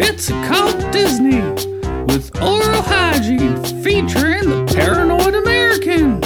It's Occult Disney with Oral Hygiene featuring the Paranoid American.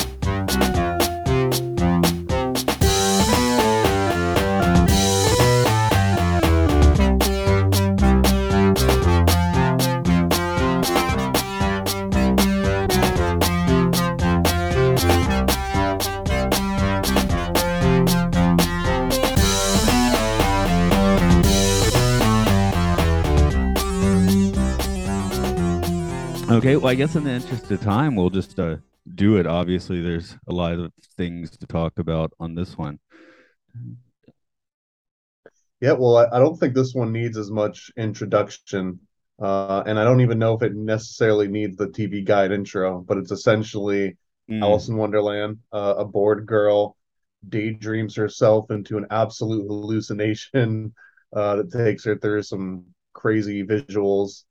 Okay, well, I guess in the interest of time, we'll just do it. Obviously, there's a lot of things to talk about on this one. Yeah, well, I don't think this one needs as much introduction, and I don't even know if it necessarily needs the TV guide intro, but it's essentially Alice in Wonderland. A bored girl daydreams herself into an absolute hallucination that takes her through some crazy visuals,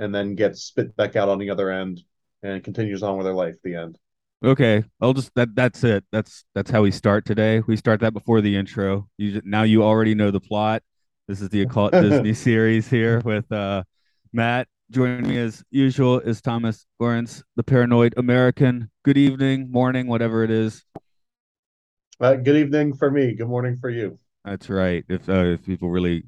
and then gets spit back out on the other end and continues on with her life at the end. Okay. That's it. That's how we start today. We start that before the intro. Now you already know the plot. This is the Occult Disney series here with Matt. Joining me as usual is Thomas Gorence, the Paranoid American. Good evening, morning, whatever it is. Good evening for me. Good morning for you. That's right. If people really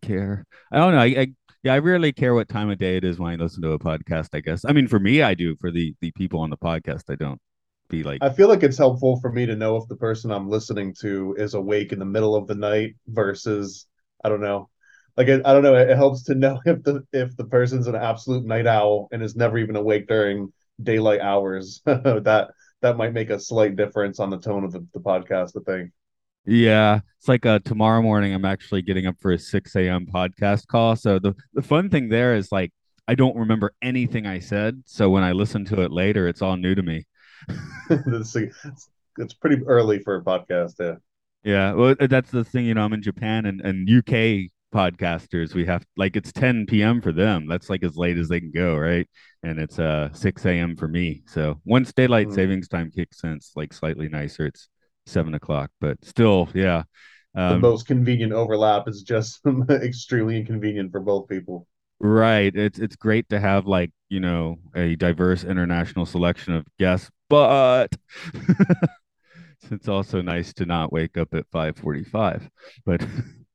care. I don't know. I rarely care what time of day it is when I listen to a podcast, I guess. I mean, for me, I do. For the people on the podcast, I don't be like... I feel like it's helpful for me to know if the person I'm listening to is awake in the middle of the night versus, I don't know. Like, I don't know. It helps to know if the person's an absolute night owl and is never even awake during daylight hours. That might make a slight difference on the tone of the podcast, I think. Yeah, it's like tomorrow morning I'm actually getting up for a 6 a.m. podcast call. So the fun thing there is like I don't remember anything I said. So when I listen to it later, it's all new to me. It's pretty early for a podcast. Yeah. Yeah. Well, that's the thing. You know, I'm in Japan and UK podcasters. We have like it's 10 p.m. for them. That's like as late as they can go. Right. And it's 6 a.m. for me. So once daylight savings time kicks in, it's like slightly nicer. It's 7 o'clock, but still, yeah. The most convenient overlap is just extremely inconvenient for both people. Right. It's great to have like, you know, a diverse international selection of guests, but it's also nice to not wake up at 5:45. But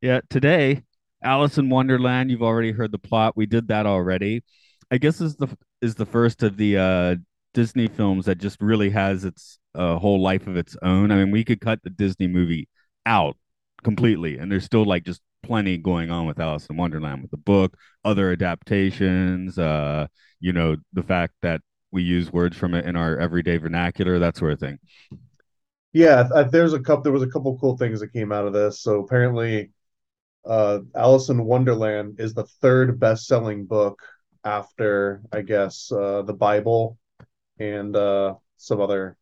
yeah, today, Alice in Wonderland, you've already heard the plot. We did that already. I guess is the first of the Disney films that just really has its whole life of its own. I mean, we could cut the Disney movie out completely, and there's still like just plenty going on with Alice in Wonderland, with the book, other adaptations, you know, the fact that we use words from it in our everyday vernacular, that sort of thing. Yeah, there was a couple cool things that came out of this. So apparently Alice in Wonderland is the third best-selling book after, I guess, the Bible and some other,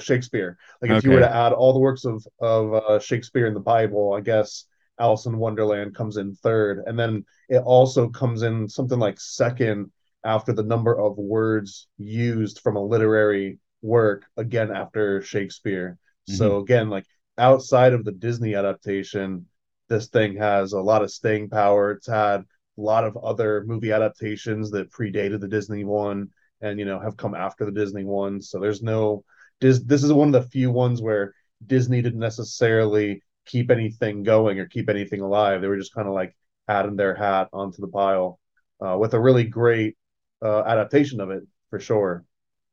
Shakespeare. Like if you were to add all the works of Shakespeare in the Bible, I guess Alice in Wonderland comes in third, and then it also comes in something like second after the number of words used from a literary work, again after Shakespeare. Mm-hmm. So again, like outside of the Disney adaptation, this thing has a lot of staying power. It's had a lot of other movie adaptations that predated the Disney one and, you know, have come after the Disney one. So there's no... This is one of the few ones where Disney didn't necessarily keep anything going or keep anything alive. They were just kind of like adding their hat onto the pile with a really great adaptation of it, for sure.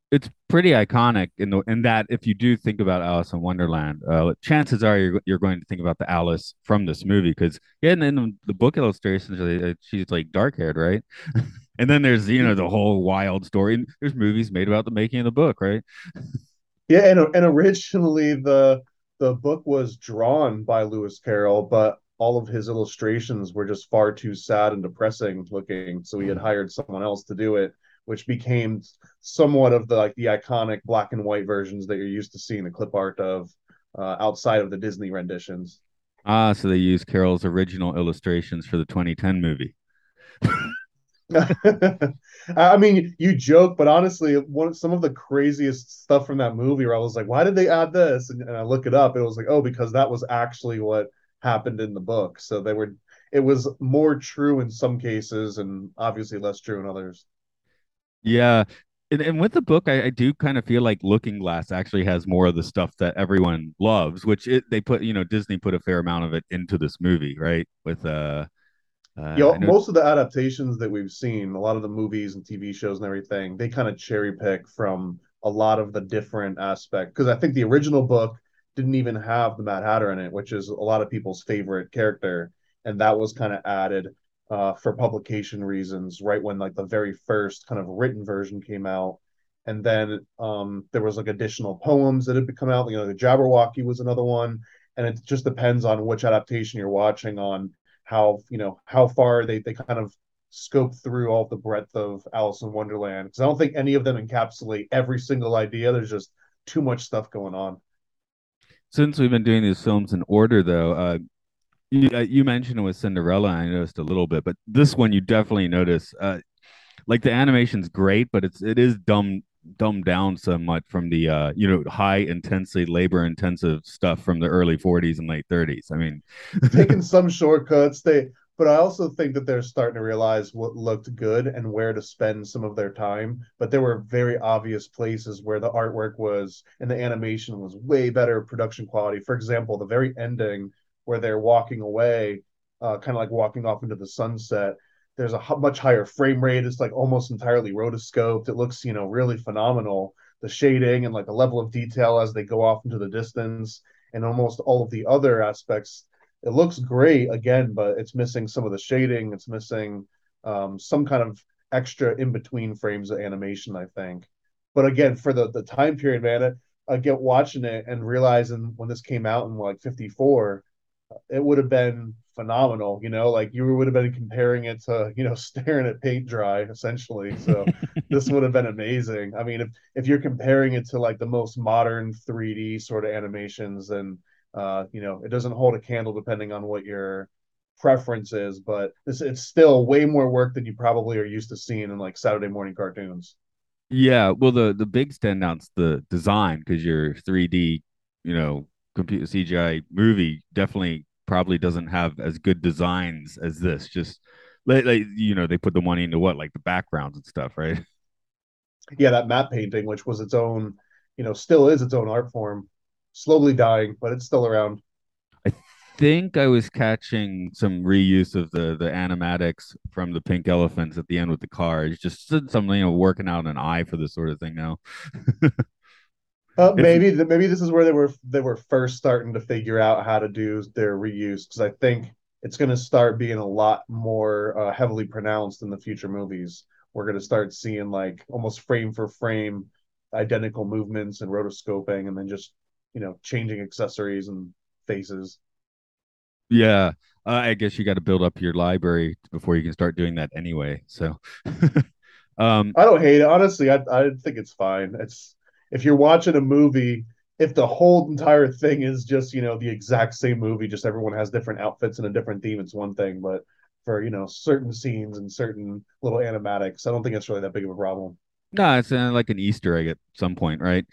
It's pretty iconic in that if you do think about Alice in Wonderland, chances are you're going to think about the Alice from this movie, because in the book illustrations, she's like dark-haired, right? And then there's, you know, the whole wild story. And there's movies made about the making of the book, right? Yeah, and originally the book was drawn by Lewis Carroll, but all of his illustrations were just far too sad and depressing looking, so he had hired someone else to do it, which became somewhat of the iconic black and white versions that you're used to seeing the clip art of outside of the Disney renditions. Ah, so they used Carroll's original illustrations for the 2010 movie. I mean, you joke, but honestly, some of the craziest stuff from that movie where I was like, why did they add this? And I look it up, it was like, oh, because that was actually what happened in the book. So it was more true in some cases and obviously less true in others. Yeah. And with the book, I do kind of feel like Looking Glass actually has more of the stuff that everyone loves, which they put, Disney put a fair amount of it into this movie, right? With most of the adaptations that we've seen, a lot of the movies and TV shows and everything, they kind of cherry pick from a lot of the different aspects. Because I think the original book didn't even have the Mad Hatter in it, which is a lot of people's favorite character. And that was kind of added for publication reasons, right when the very first kind of written version came out. And then there was additional poems that had come out. The Jabberwocky was another one. And it just depends on which adaptation you're watching, on how far they kind of scope through all the breadth of Alice in Wonderland. Because I don't think any of them encapsulate every single idea. There's just too much stuff going on. Since we've been doing these films in order, though, you mentioned it with Cinderella, I noticed a little bit, but this one you definitely notice. The animation's great, but it is dumbed down somewhat from the high intensity, labor intensive stuff from the early 40s and late 30s. I mean, taking some shortcuts. But I also think that they're starting to realize what looked good and where to spend some of their time. But there were very obvious places where the artwork was and the animation was way better production quality. For example, the very ending, where they're walking away, kind of walking off into the sunset, there's a much higher frame rate. It's almost entirely rotoscoped. It looks, really phenomenal. The shading and the level of detail as they go off into the distance and almost all of the other aspects. It looks great again, but it's missing some of the shading. It's missing some kind of extra in-between frames of animation, I think. But again, for the time period, man, I get watching it and realizing when this came out in 54, it would have been phenomenal, you would have been comparing it to, staring at paint dry, essentially. So this would have been amazing. I mean, if you're comparing it to the most modern 3D sort of animations, then, it doesn't hold a candle depending on what your preference is, but it's still way more work than you probably are used to seeing in Saturday morning cartoons. Yeah. Well, the big standout's the design, because your 3D, computer CGI movie definitely probably doesn't have as good designs as this. Just they put the money into the backgrounds and stuff, right? Yeah, that matte painting, which was its own, still is its own art form, slowly dying, but it's still around. I think I was catching some reuse of the animatics from the Pink Elephants at the end with the car. It's just something, working out an eye for this sort of thing now. Maybe this is where they were first starting to figure out how to do their reuse, because I think it's going to start being a lot more heavily pronounced in the future movies. We're going to start seeing almost frame for frame identical movements and rotoscoping, and then just changing accessories and faces. Yeah, I guess you got to build up your library before you can start doing that anyway. So I don't hate it, honestly. I think it's fine. It's if you're watching a movie, if the whole entire thing is just, the exact same movie, just everyone has different outfits and a different theme, it's one thing. But for, certain scenes and certain little animatics, I don't think it's really that big of a problem. No, it's like an Easter egg at some point, right?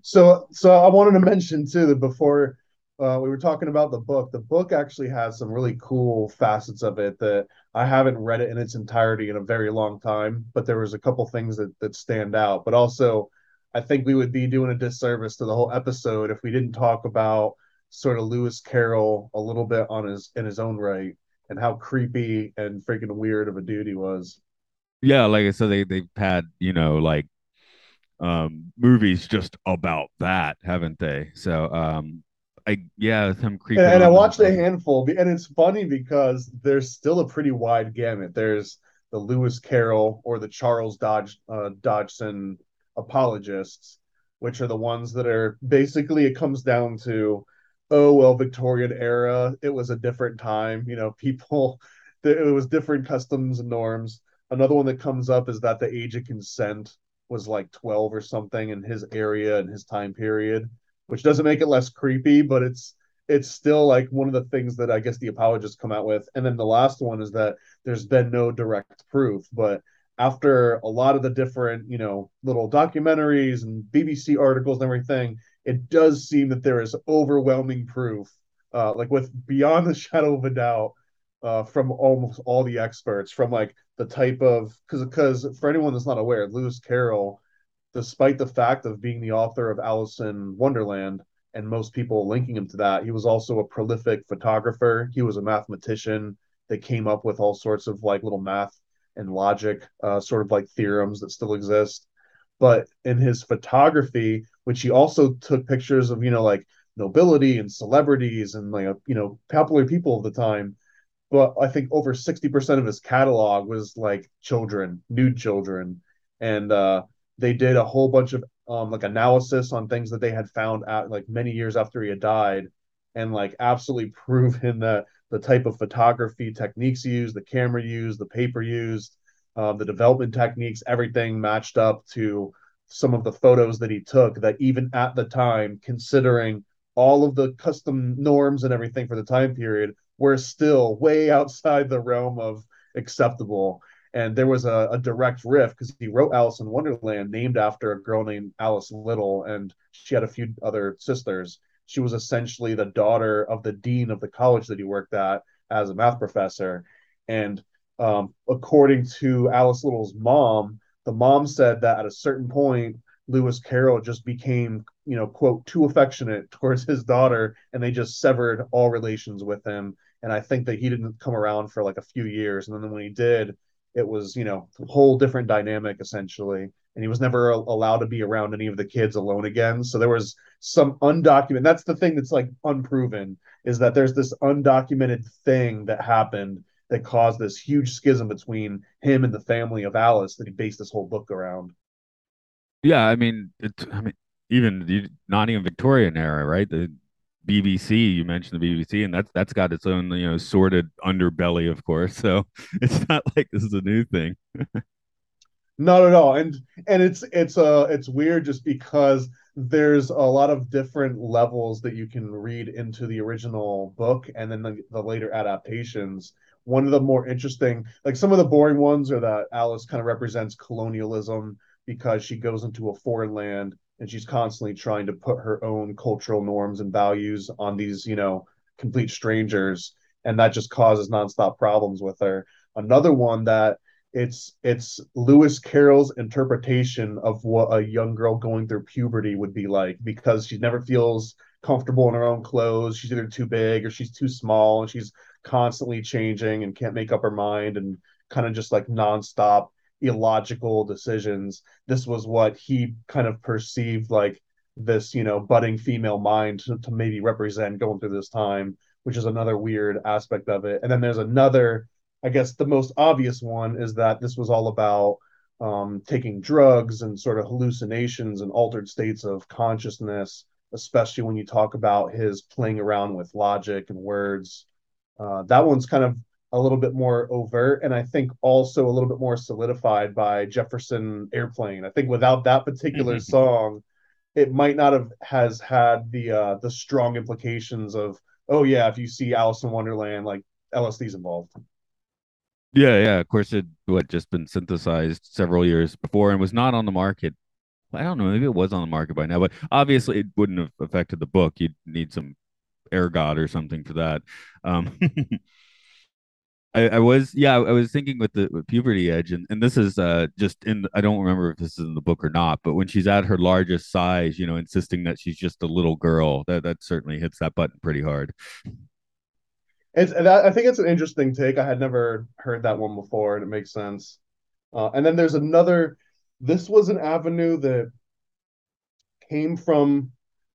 So I wanted to mention, too, that before we were talking about the book actually has some really cool facets of it that I haven't read it in its entirety in a very long time, but there was a couple things that stand out. But also, I think we would be doing a disservice to the whole episode if we didn't talk about sort of Lewis Carroll a little bit in his own right, and how creepy and freaking weird of a dude he was. Yeah, like I said, they've had movies just about that, haven't they? So some creepy. And I watched a handful, and it's funny because there's still a pretty wide gamut. There's the Lewis Carroll or the Charles Dodgson apologists, which are the ones that are basically, it comes down to, oh well, Victorian era, it was a different time, it was different customs and norms. Another one that comes up is that the age of consent was 12 or something in his area and his time period, which doesn't make it less creepy, but it's still one of the things that I guess the apologists come out with. And then the last one is that there's been no direct proof, but after a lot of the different, little documentaries and BBC articles and everything, it does seem that there is overwhelming proof like with beyond the shadow of a doubt from almost all the experts, from like the type of, because for anyone that's not aware, Lewis Carroll, despite the fact of being the author of Alice in Wonderland and most people linking him to that, he was also a prolific photographer. He was a mathematician that came up with all sorts of like little math and logic, sort of like theorems that still exist. But in his photography, which he also took pictures of, you know, like nobility and celebrities and like, you know, popular people of the time. But I think over 60% of his catalog was like children, nude children. And they did a whole bunch of like analysis on things that they had found out like many years after he had died, and like absolutely proven that the type of photography techniques used, the camera used, the paper used, the development techniques, everything matched up to some of the photos that he took, that even at the time, considering all of the custom norms and everything for the time period, were still way outside the realm of acceptable. And there was a direct riff, because he wrote Alice in Wonderland named after a girl named Alice Little, and she had a few other sisters. She was essentially the daughter of the dean of the college that he worked at as a math professor. And according to Alice Little's mom, the mom said that at a certain point, Lewis Carroll just became, you know, quote, too affectionate towards his daughter, and they just severed all relations with him. And I think that he didn't come around for like a few years. And then when he did, it was, you know, a whole different dynamic, essentially. And he was never allowed to be around any of the kids alone again. So there was some undocumented, that's the thing that's like unproven, is that there's this undocumented thing that happened that caused this huge schism between him and the family of Alice that he based this whole book around. Yeah, I mean, even the Nottingham Victorian era, right? The BBC, you mentioned the BBC, and that's got its own, you know, sordid underbelly, of course. So it's not like this is a new thing. Not at all. And it's weird just because there's a lot of different levels that you can read into the original book and then the later adaptations. One of the more interesting, like some of the boring ones, are that Alice kind of represents colonialism because she goes into a foreign land and she's constantly trying to put her own cultural norms and values on these, you know, complete strangers. And that just causes nonstop problems with her. Another one that it's Lewis Carroll's interpretation of what a young girl going through puberty would be like, because she never feels comfortable in her own clothes. She's either too big or she's too small, and she's constantly changing and can't make up her mind, and kind of just like nonstop illogical decisions. This was what he kind of perceived like this, you know, budding female mind to maybe represent going through this time, which is another weird aspect of it. And then there's another, I guess the most obvious one, is that this was all about taking drugs and sort of hallucinations and altered states of consciousness, especially when you talk about his playing around with logic and words. That one's kind of a little bit more overt, and I think also a little bit more solidified by Jefferson Airplane. I think without that particular song, it might not have had the strong implications of, oh yeah, if you see Alice in Wonderland, like LSD's involved. Yeah. Of course, it had just been synthesized several years before and was not on the market. I don't know. Maybe it was on the market by now, but obviously it wouldn't have affected the book. You'd need some ergot or something for that. I was thinking with the puberty edge, and this is just in. I don't remember if this is in the book or not, but when she's at her largest size, you know, insisting that she's just a little girl, that certainly hits that button pretty hard. I think it's an interesting take. I had never heard that one before, and it makes sense. And then there's another. This was an avenue that came from,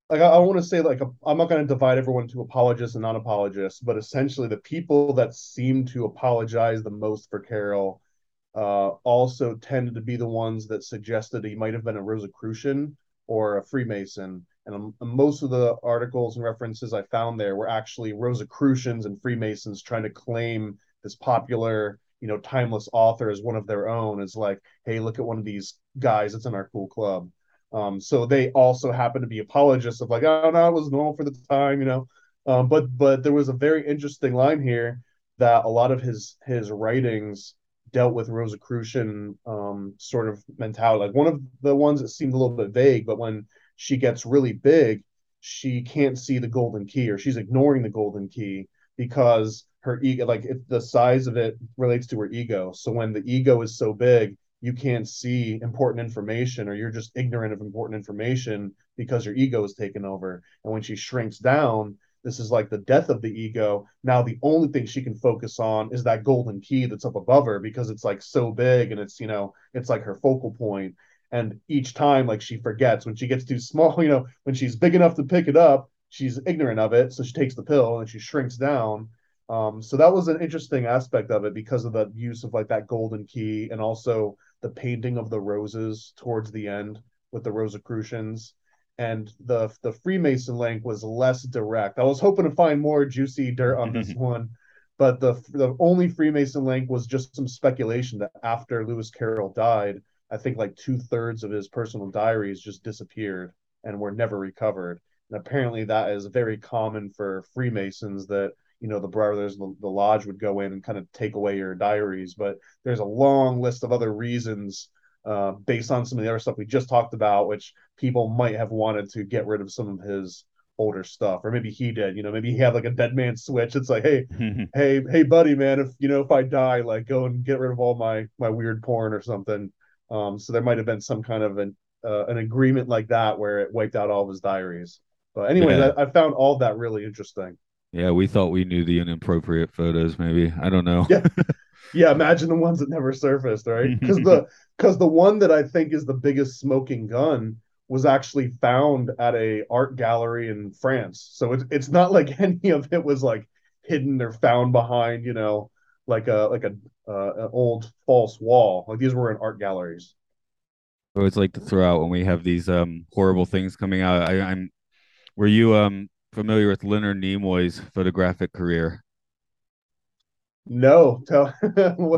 like, I want to say, like, I'm not going to divide everyone into apologists and non-apologists, but essentially the people that seem to apologize the most for Carroll also tended to be the ones that suggested he might have been a Rosicrucian or a Freemason. And most of the articles and references I found there were actually Rosicrucians and Freemasons trying to claim this popular, you know, timeless author as one of their own. It's like, hey, look at one of these guys that's in our cool club. So they also happen to be apologists of like, oh no, it was normal for the time, you know. But there was a very interesting line here that a lot of his writings dealt with Rosicrucian sort of mentality. Like one of the ones that seemed a little bit vague, but when she gets really big, she can't see the golden key, or she's ignoring the golden key because her ego, like if the size of it relates to her ego. So when the ego is so big, you can't see important information, or you're just ignorant of important information because your ego is taken over. And when she shrinks down, this is like the death of the ego. Now the only thing she can focus on is that golden key that's up above her, because it's like so big, and it's, you know, it's like her focal point. And each time, like, she forgets. When she gets too small, you know, when she's big enough to pick it up, she's ignorant of it, so she takes the pill and she shrinks down. So that was an interesting aspect of it, because of the use of like that golden key, and also the painting of the roses towards the end with the Rosicrucians. And the Freemason link was less direct. I was hoping to find more juicy dirt on this one, but the only Freemason link was just some speculation that after Lewis Carroll died, I think like 2/3 of his personal diaries just disappeared and were never recovered. And apparently that is very common for Freemasons, that, you know, the brothers, the lodge would go in and kind of take away your diaries. But there's a long list of other reasons, based on some of the other stuff we just talked about, which people might have wanted to get rid of some of his older stuff, or maybe he did, you know, maybe he had like a dead man switch. It's like, hey, hey buddy, man, if, you know, if I die, like, go and get rid of all my weird porn or something. So there might have been some kind of an agreement like that, where it wiped out all of his diaries. But anyway, yeah. I found all that really interesting. Yeah, we thought we knew the inappropriate photos, maybe. I don't know. Yeah, imagine the ones that never surfaced, right? Because the one that I think is the biggest smoking gun was actually found at a art gallery in France. So it's not like any of it was like hidden or found behind, you know, like an old false wall. Like, these were in art galleries. I always like to throw out when we have these horrible things coming out. Were you familiar with Leonard Nimoy's photographic career? No.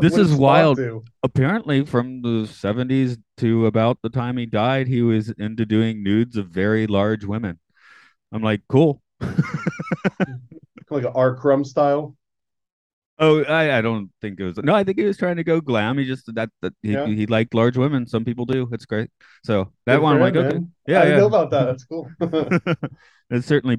This is wild. Apparently from the 70s to about the time he died, he was into doing nudes of very large women. I'm like, cool. Like an R. Crumb style? Oh, I don't think it was. No, I think he was trying to go glam. He just he liked large women. Some people do. It's great. So that good one, I'm like, okay, yeah, I know about that. That's cool. It's certainly,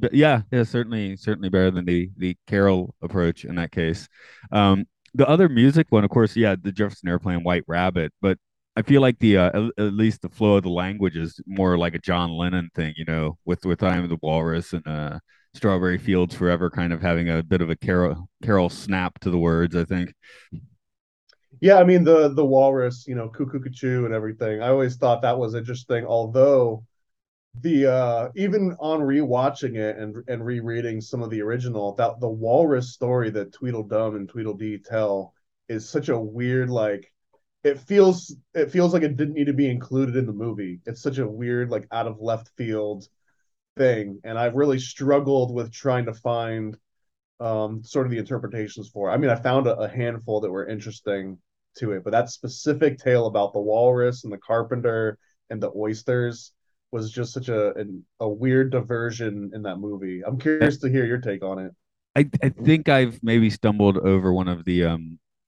certainly better than the Carroll approach in that case. The other music one, of course, yeah, the Jefferson Airplane, White Rabbit. But I feel like the at least the flow of the language is more like a John Lennon thing, you know, with "I Am the Walrus" and Strawberry Fields Forever kind of having a bit of a Carroll snap to the words, I think. Yeah, I mean, the walrus, you know, cuckoo and everything. I always thought that was interesting, although even on rewatching it and rereading some of the original, that the walrus story that Tweedledum and Tweedledee tell is such a weird, like, it feels like it didn't need to be included in the movie. It's such a weird, like, out of left field thing, and I've really struggled with trying to find sort of the interpretations for it. I mean, I found a handful that were interesting to it, but that specific tale about the walrus and the carpenter and the oysters was just such a weird diversion in that movie. I'm curious to hear your take on it. I think I've maybe stumbled over one of the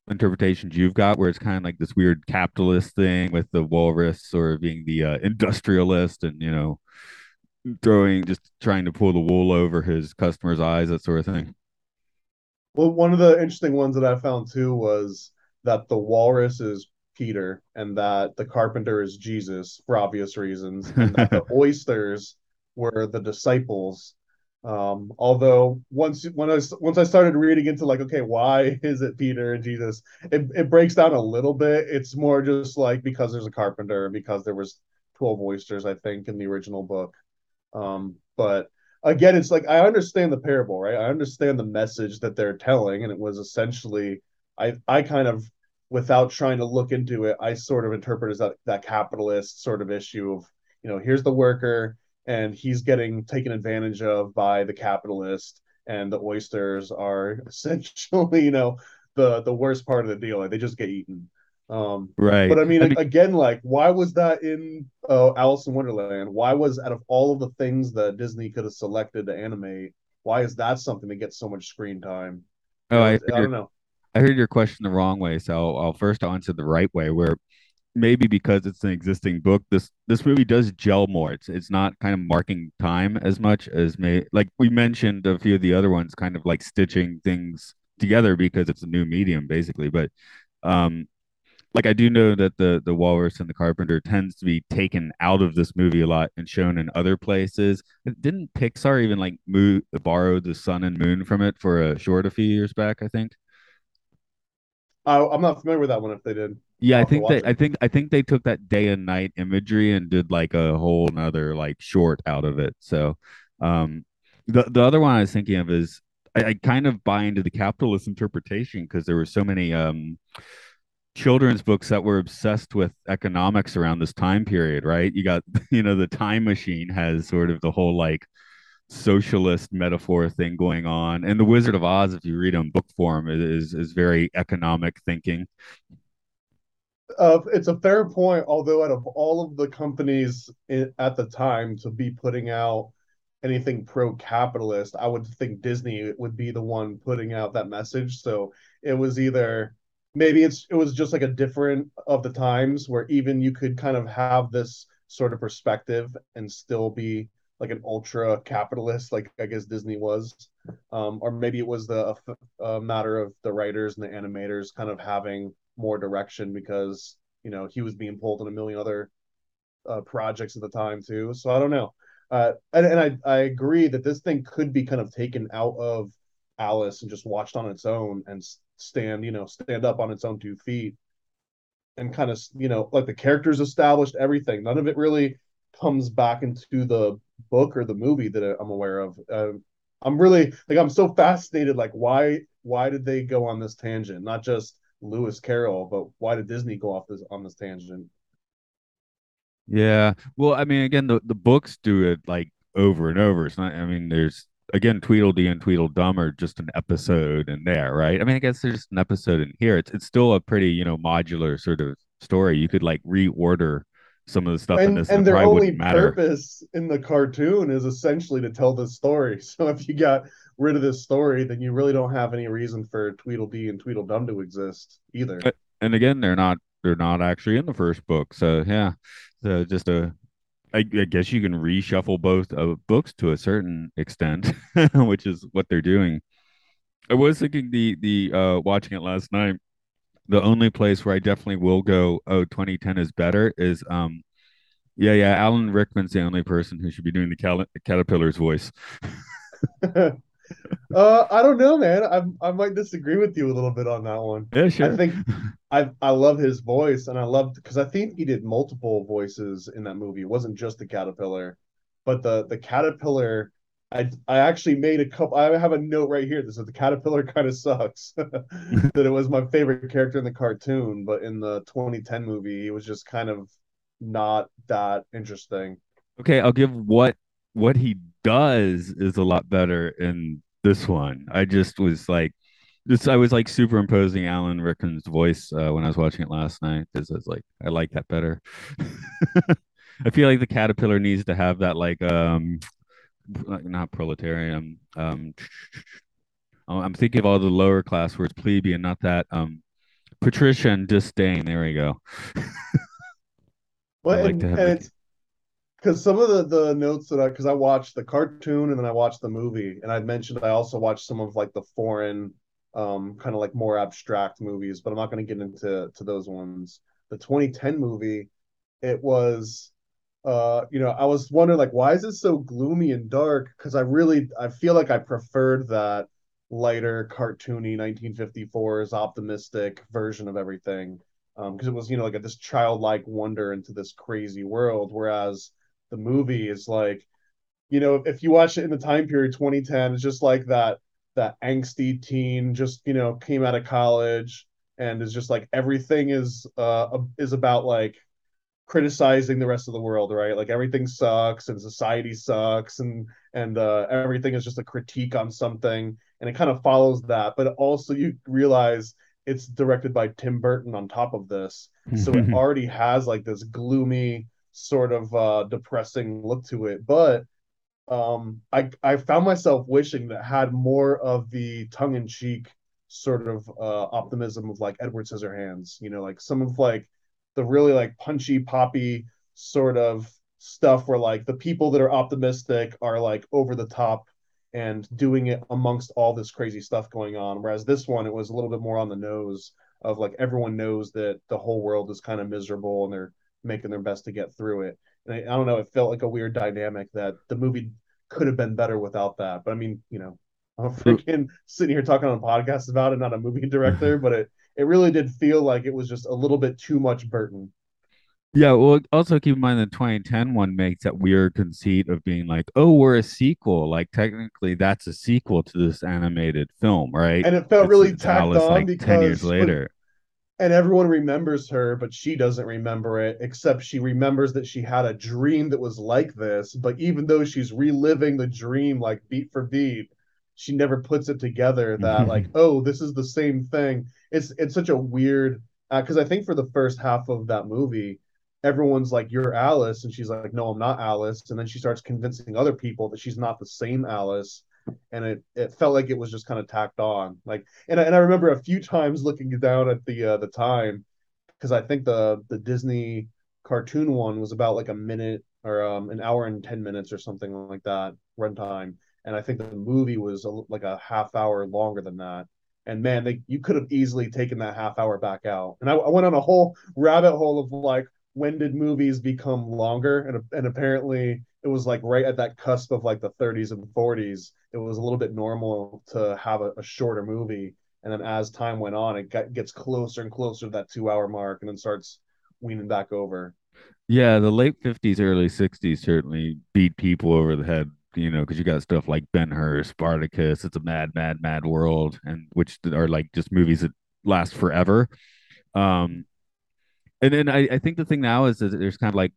interpretations you've got, where it's kind of like this weird capitalist thing with the walrus sort of being the industrialist, and, you know, trying to pull the wool over his customers' eyes, that sort of thing. Well, one of the interesting ones that I found too was that the walrus is Peter and that the carpenter is Jesus, for obvious reasons, and that the oysters were the disciples. Although once I started reading into, like, okay, why is it Peter and Jesus? It breaks down a little bit. It's more just like because there's a carpenter, because there was 12 oysters, I think, in the original book. But again, it's like, I understand the parable, right? I understand the message that they're telling, and it was essentially, I kind of, without trying to look into it, I sort of interpret as that capitalist sort of issue of, you know, here's the worker and he's getting taken advantage of by the capitalist, and the oysters are essentially, you know, the worst part of the deal. Like, they just get eaten. Right. But I mean, again, like, why was that in Alice in Wonderland? Why was, out of all of the things that Disney could have selected to animate, why is that something that gets so much screen time? Oh, I don't know. I heard your question the wrong way, so I'll first answer the right way, where maybe because it's an existing book, this movie does gel more. It's not kind of marking time as much as like we mentioned a few of the other ones, kind of like stitching things together because it's a new medium basically. But like I do know that the Walrus and the Carpenter tends to be taken out of this movie a lot and shown in other places. Didn't Pixar even like borrow the Sun and Moon from it for a short a few years back? I think. I'm not familiar with that one. If they did. Yeah, I think they took that day and night imagery and did like a whole another like short out of it. So the other one I was thinking of is I kind of buy into the capitalist interpretation because there were so many children's books that were obsessed with economics around this time period, right? You got, The Time Machine has sort of the whole like socialist metaphor thing going on. And The Wizard of Oz, if you read them book form, is very economic thinking. It's a fair point, although out of all of the companies at the time to be putting out anything pro-capitalist, I would think Disney would be the one putting out that message. So it was either it was just like a different of the times where even you could kind of have this sort of perspective and still be like an ultra-capitalist, like I guess Disney was, or maybe it was a matter of the writers and the animators kind of having more direction because he was being pulled in a million other projects at the time too. So I don't know, and I agree that this thing could be kind of taken out of Alice and just watched on its own and stand up on its own 2 feet and kind of like the characters established everything. None of it really comes back into the book or the movie that I'm aware of. I'm really like I'm so fascinated. Like why did they go on this tangent? Not just Lewis Carroll, but why did Disney go off on this tangent? Yeah, well, I mean, again, the books do it like over and over. It's not. I mean, there's again Tweedledee and Tweedledum are just an episode in there, right? I mean, I guess there's an episode in here. It's still a pretty modular sort of story. You could like reorder some of the stuff in this, and their only purpose in the cartoon is essentially to tell this story. So if you got rid of this story, then you really don't have any reason for Tweedledee and Tweedledum to exist either. And again, they're not actually in the first book. So yeah, so just I guess you can reshuffle both books to a certain extent, which is what they're doing. I was thinking the watching it last night. The only place where I definitely will go, 2010 is better, is, Alan Rickman's the only person who should be doing the Caterpillar's voice. I don't know, man. I might disagree with you a little bit on that one. Yeah, sure. I think I love his voice, and I loved, because I think he did multiple voices in that movie. It wasn't just the Caterpillar, but the Caterpillar, I actually made a couple. I have a note right here that says the Caterpillar kind of sucks. That it was my favorite character in the cartoon, but in the 2010 movie, it was just kind of not that interesting. Okay, I'll give what he does is a lot better in this one. I was like superimposing Alan Rickman's voice when I was watching it last night because I was like, I like that better. I feel like the Caterpillar needs to have that like not proletarian. I'm thinking of all the lower class words, plebeian, not that. Patrician disdain. There we go. Well, it's because some of the notes that because I watched the cartoon and then I watched the movie, and I mentioned I also watched some of like the foreign, kind of like more abstract movies, but I'm not going to get into those ones. The 2010 movie, it was. I was wondering, like, why is it so gloomy and dark? Because I feel like I preferred that lighter, cartoony 1954's optimistic version of everything. Because it was, like this childlike wonder into this crazy world. Whereas the movie is like, if you watch it in the time period 2010, it's just like that angsty teen just, came out of college and is just like everything is about like criticizing the rest of the world, right? Like everything sucks and society sucks and everything is just a critique on something, and it kind of follows that. But also you realize it's directed by Tim Burton on top of this, so it already has like this gloomy sort of depressing look to it. But I found myself wishing that had more of the tongue-in-cheek sort of optimism of like Edward Scissorhands, like some of like the really like punchy, poppy sort of stuff where like the people that are optimistic are like over the top and doing it amongst all this crazy stuff going on. Whereas this one, it was a little bit more on the nose of like everyone knows that the whole world is kind of miserable and they're making their best to get through it. And I don't know, it felt like a weird dynamic that the movie could have been better without that. But I mean, you know, I'm freaking sitting here talking on a podcast about it, not a movie director, but it really did feel like it was just a little bit too much Burton. Yeah, well, also keep in mind the 2010 one makes that weird conceit of being like, oh, we're a sequel. Like, technically, that's a sequel to this animated film, right? And it felt really tacked on like because 10 years later. And everyone remembers her, but she doesn't remember it, except she remembers that she had a dream that was like this. But even though she's reliving the dream, like, beat for beat, she never puts it together that, like, oh, this is the same thing. It's such a weird... Because I think for the first half of that movie... everyone's like, you're Alice, and she's like, no, I'm not Alice, and then she starts convincing other people that she's not the same Alice, and it felt like it was just kind of tacked on, like, and I remember a few times looking down at the time, because I think the Disney cartoon one was about like a minute or an hour and 10 minutes or something like that runtime, and I think the movie was like a half hour longer than that. And man, you could have easily taken that half hour back out. And I went on a whole rabbit hole of like, when did movies become longer? And apparently it was like right at that cusp of like the 30s and 40s. It was a little bit normal to have a shorter movie. And then as time went on, it gets closer and closer to that 2 hour mark and then starts weaning back over. Yeah, the late 50s, early 60s certainly beat people over the head, you know, because you got stuff like Ben-Hur, Spartacus, It's a Mad, Mad, Mad World, and which are like just movies that last forever. And then I think the thing now is that there's kind of like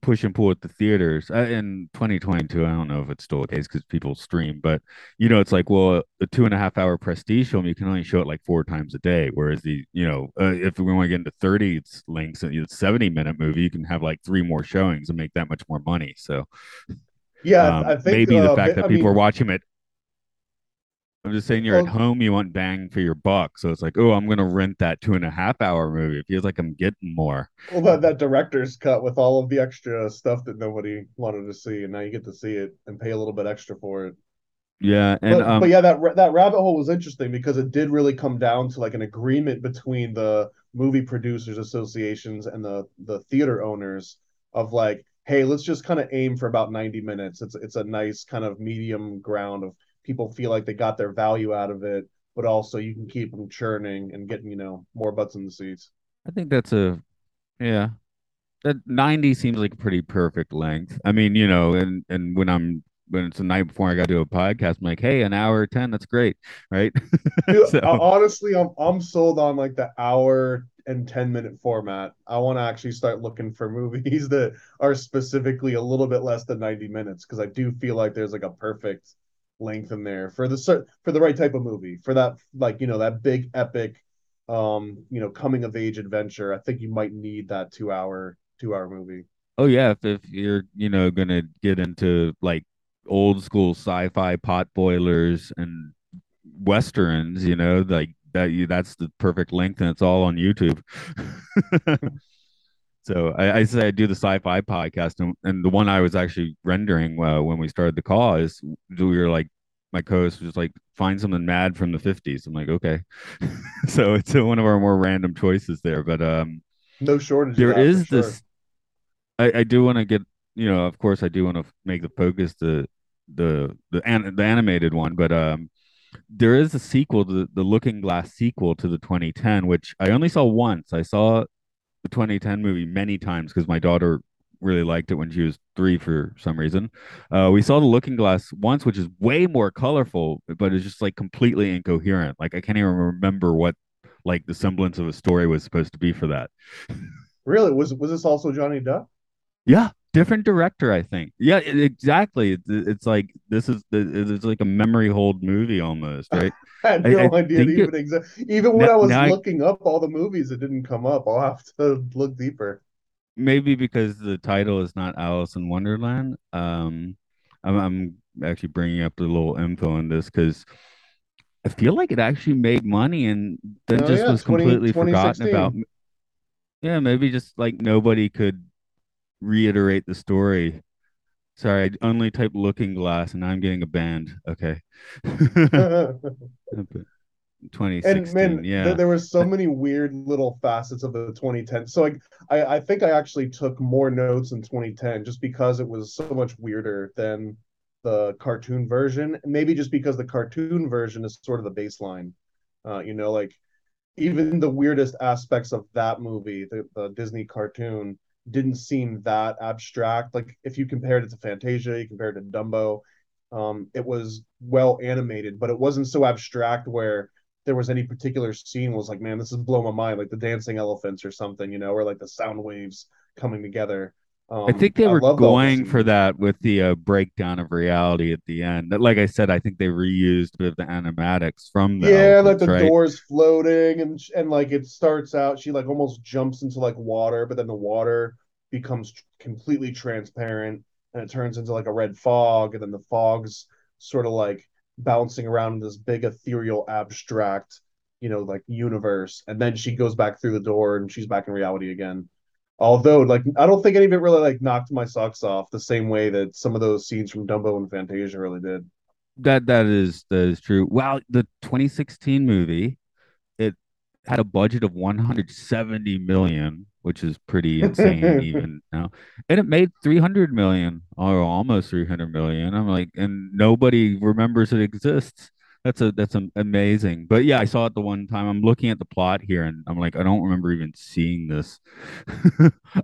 push and pull at the theaters. In 2022, I don't know if it's still the case because people stream, but, you know, it's like, well, a 2.5 hour prestige film, you can only show it like 4 times a day. Whereas if we want to get into 30 lengths, a 70-minute movie, you can have like 3 more showings and make that much more money. So, yeah, I think maybe the fact that people are watching it. I'm just saying you're at home, you want bang for your buck. So it's like, oh, I'm going to rent that 2.5 hour movie. It feels like I'm getting more. Well, that director's cut with all of the extra stuff that nobody wanted to see. And now you get to see it and pay a little bit extra for it. Yeah. And but yeah, that rabbit hole was interesting because it did really come down to like an agreement between the movie producers associations and the theater owners of like, hey, let's just kind of aim for about 90 minutes. It's a nice kind of medium ground of people feel like they got their value out of it, but also you can keep them churning and getting, you know, more butts in the seats. I think that's that 90 seems like a pretty perfect length. I mean, you know, and when it's the night before I got to do a podcast, I'm like, hey, an hour or 10, that's great, right? Dude, so. Honestly, I'm sold on like the hour and 10 minute format. I want to actually start looking for movies that are specifically a little bit less than 90 minutes because I do feel like there's like a perfect length in there for the right type of movie, for that, like, you know, that big epic coming of age adventure. I think you might need that two-hour movie. Oh yeah, if you're, you know, gonna get into like old school sci-fi potboilers and westerns, you know, like that's the perfect length, and it's all on YouTube. So I say I do the sci-fi podcast, and the one I was actually rendering when we started the call is we were like, my co-host was just like, find something mad from the 50s. I'm like, okay. So it's one of our more random choices there, but no shortage. There is this. Sure. I do want to get, you know, of course I do want to make the focus the animated one, but there is a sequel to the Looking Glass sequel to the 2010, which I only saw once. I saw the 2010 movie many times because my daughter really liked it when she was 3 for some reason. We saw the Looking Glass once, which is way more colorful, but it's just like completely incoherent. Like I can't even remember what like the semblance of a story was supposed to be for that. Really? Was this also Johnny Depp? Yeah, different director, I think. Yeah, exactly. It's like this is it's like a memory hold movie almost, right? I had no idea that even exists. Even when I was looking up all the movies, it didn't come up. I'll have to look deeper. Maybe because the title is not Alice in Wonderland. I'm actually bringing up the little info on this because I feel like it actually made money and then was completely forgotten about. Yeah, maybe just like nobody could reiterate the story. Sorry, I only typed Looking Glass and I'm getting a band. Okay. 2016. And man, yeah. There were so many weird little facets of the 2010. So like, I think I actually took more notes in 2010 just because it was so much weirder than the cartoon version. Maybe just because the cartoon version is sort of the baseline. You know, like even the weirdest aspects of that movie, the Disney cartoon, didn't seem that abstract. Like if you compared it to Fantasia, you compared it to Dumbo, it was well animated, but it wasn't so abstract where there was any particular scene was like, man, this is blowing my mind, like the dancing elephants or something, you know, or like the sound waves coming together. I think they were going for that with the breakdown of reality at the end. Like I said, I think they reused a bit of the animatics from the elephants, like the doors floating and like it starts out, she like almost jumps into like water, but then the water becomes completely transparent and it turns into like a red fog, and then the fog's sort of like bouncing around in this big ethereal abstract, you know, like universe, and then she goes back through the door and she's back in reality again. Although, like, I don't think any of it really like knocked my socks off the same way that some of those scenes from Dumbo and Fantasia really did. That is true. Wow, the 2016 movie, it had a budget of $170 million, which is pretty insane even now, and it made $300 million or almost $300 million. I'm like, and nobody remembers it exists. That's amazing. But yeah, I saw it the one time. I'm looking at the plot here and I'm like, I don't remember even seeing this.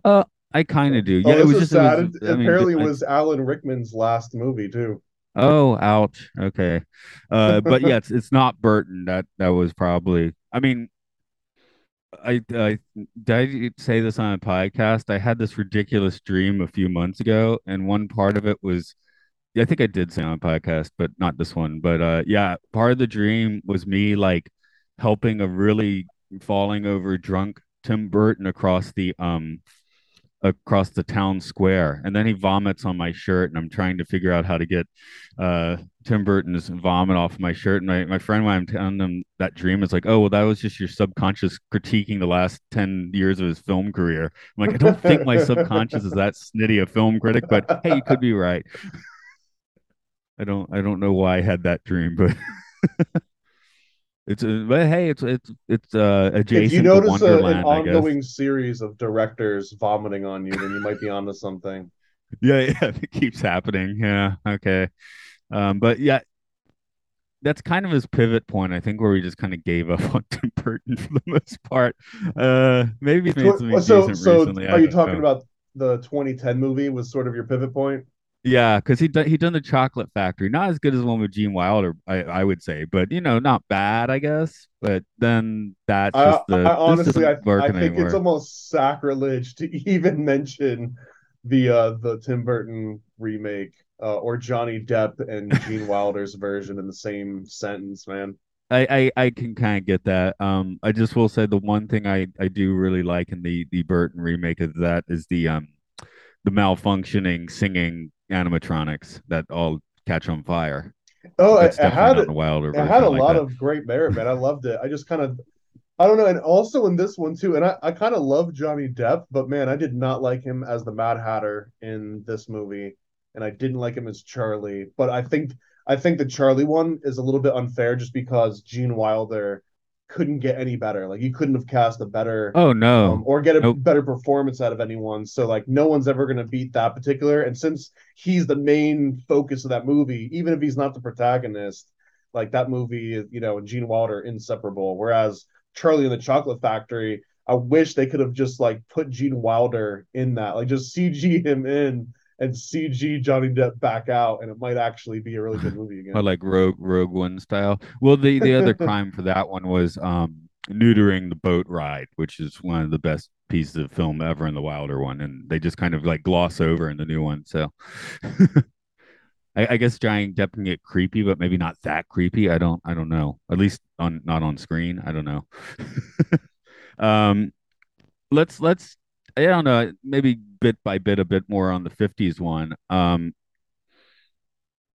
I kind of do. Yeah, it was just sad. It was Alan Rickman's last movie too. Oh, ouch. Okay. But yeah, it's not Burton. That was probably, I mean, I did I say this on a podcast? I had this ridiculous dream a few months ago, and one part of it was, I think I did say on a podcast, but not this one. But yeah, part of the dream was me like helping a really falling over drunk Tim Burton across the town square, and then he vomits on my shirt, and I'm trying to figure out how to get Tim Burton's vomit off my shirt. And my friend, when I'm telling him that dream, is like, oh well, that was just your subconscious critiquing the last 10 years of his film career. I'm like, I don't think my subconscious is that snitty a film critic, but hey, you could be right. I don't know why I had that dream, but it's adjacent to Wonderland. If you notice an ongoing series of directors vomiting on you, then you might be onto something. Yeah, if it keeps happening. Yeah, okay. But yeah, that's kind of his pivot point, I think, where we just kind of gave up on Tim Burton for the most part. Maybe he's made something decent recently. Are you talking about the 2010 movie was sort of your pivot point? Yeah, because he done the Chocolate Factory, not as good as the one with Gene Wilder, I would say, but you know, not bad, I guess. But then that's just I think it's almost sacrilege to even mention the Tim Burton remake or Johnny Depp and Gene Wilder's version in the same sentence, man. I can kind of get that. I just will say the one thing I do really like in the Burton remake of that is the malfunctioning singing animatronics that all catch on fire. Oh, it had a lot of great merit, man. I loved it. I just kind of, I don't know. And also in this one too, and I kind of love Johnny Depp, but man, I did not like him as the Mad Hatter in this movie, and I didn't like him as Charlie. But I think the Charlie one is a little bit unfair just because Gene Wilder couldn't get any better. Like you couldn't have cast a better or get a better performance out of anyone. So like no one's ever going to beat that particular, and since he's the main focus of that movie, even if he's not the protagonist, like that movie is, you know, and Gene Wilder inseparable, whereas Charlie and the Chocolate Factory, I wish they could have just like put Gene Wilder in that, like just CG him in and CG Johnny Depp back out, and it might actually be a really good movie again. Or like Rogue One style. Well, the other crime for that one was neutering the boat ride, which is one of the best pieces of film ever in the Wilder one, and they just kind of like gloss over in the new one. So I guess Johnny Depp can get creepy, but maybe not that creepy. I don't know. At least not on screen. I don't know. Let's. I don't know, maybe bit by bit, a bit more on the 50s one.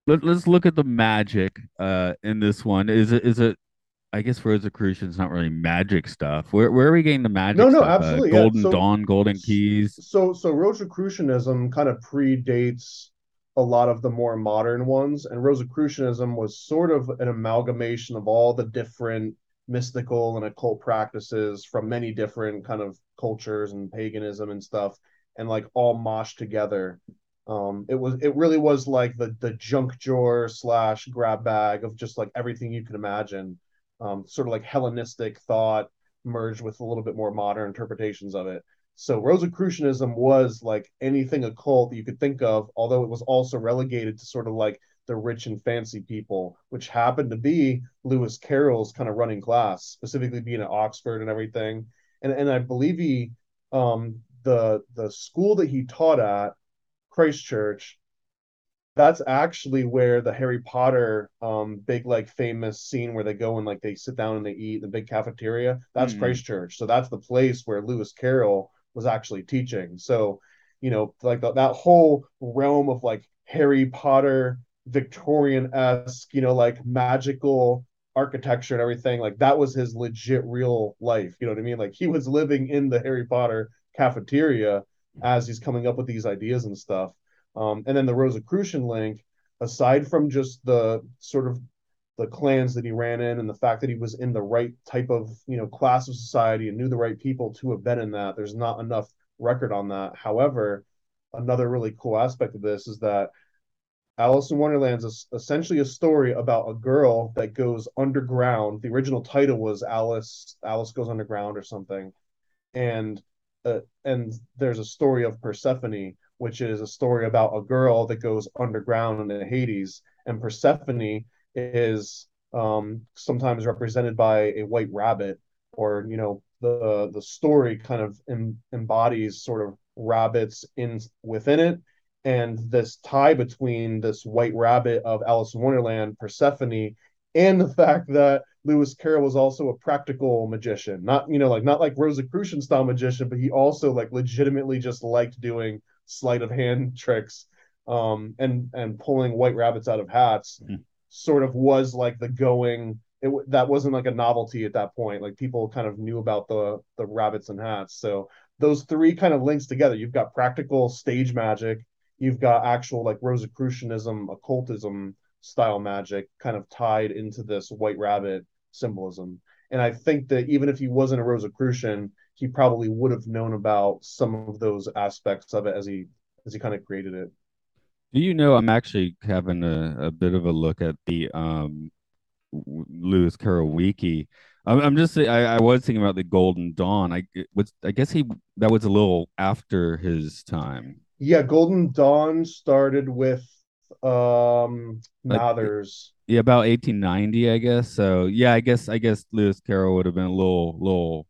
Let's look at the magic in this one. Is it I guess Rosicrucian's not really magic stuff. Where are we getting the magic stuff? No, absolutely. Golden Dawn, Golden Keys. So Rosicrucianism kind of predates a lot of the more modern ones. And Rosicrucianism was sort of an amalgamation of all the different mystical and occult practices from many different kind of cultures and paganism and stuff, and like all moshed together. It really was like the junk drawer / grab bag of just like everything you could imagine. Sort of like Hellenistic thought merged with a little bit more modern interpretations of it. So Rosicrucianism was like anything occult you could think of, although it was also relegated to sort of like the rich and fancy people, which happened to be Lewis Carroll's kind of running class, specifically being at Oxford and everything. And I believe he, the school that he taught at, Christchurch, that's actually where the Harry Potter big like famous scene where they go and like they sit down and they eat in the big cafeteria. That's Christchurch. So that's the place where Lewis Carroll was actually teaching. So, you know, like that whole realm of like Harry Potter, Victorian-esque, you know, like magical architecture and everything, like that was his legit real life. You know what I mean? Like he was living in the Harry Potter cafeteria as he's coming up with these ideas and stuff. And then the Rosicrucian link, aside from just the sort of the clans that he ran in and the fact that he was in the right type of, you know, class of society and knew the right people to have been in that, there's not enough record on that. However, another really cool aspect of this is that Alice in Wonderland is essentially a story about a girl that goes underground. The original title was Alice Goes Underground or something. And there's a story of Persephone, which is a story about a girl that goes underground into Hades. And Persephone is sometimes represented by a white rabbit, or, you know, the story kind of embodies sort of rabbits within it. And this tie between this white rabbit of Alice in Wonderland, Persephone, and the fact that Lewis Carroll was also a practical magician, not like Rosicrucian style magician, but he also like legitimately just liked doing sleight of hand tricks and pulling white rabbits out of hats. Sort of was like the going, that wasn't like a novelty at that point. Like people kind of knew about the rabbits and hats. So those three kind of links together, you've got practical stage magic, you've got actual like Rosicrucianism, occultism style magic kind of tied into this white rabbit symbolism. And I think that even if he wasn't a Rosicrucian, he probably would have known about some of those aspects of it as he kind of created it. Do you know, I'm actually having a bit of a look at the Lewis Carroll wiki. I'm just saying, I was thinking about the Golden Dawn. I guess that was a little after his time. Yeah, Golden Dawn started with Mathers. Yeah, about 1890, I guess. So yeah, I guess Lewis Carroll would have been a little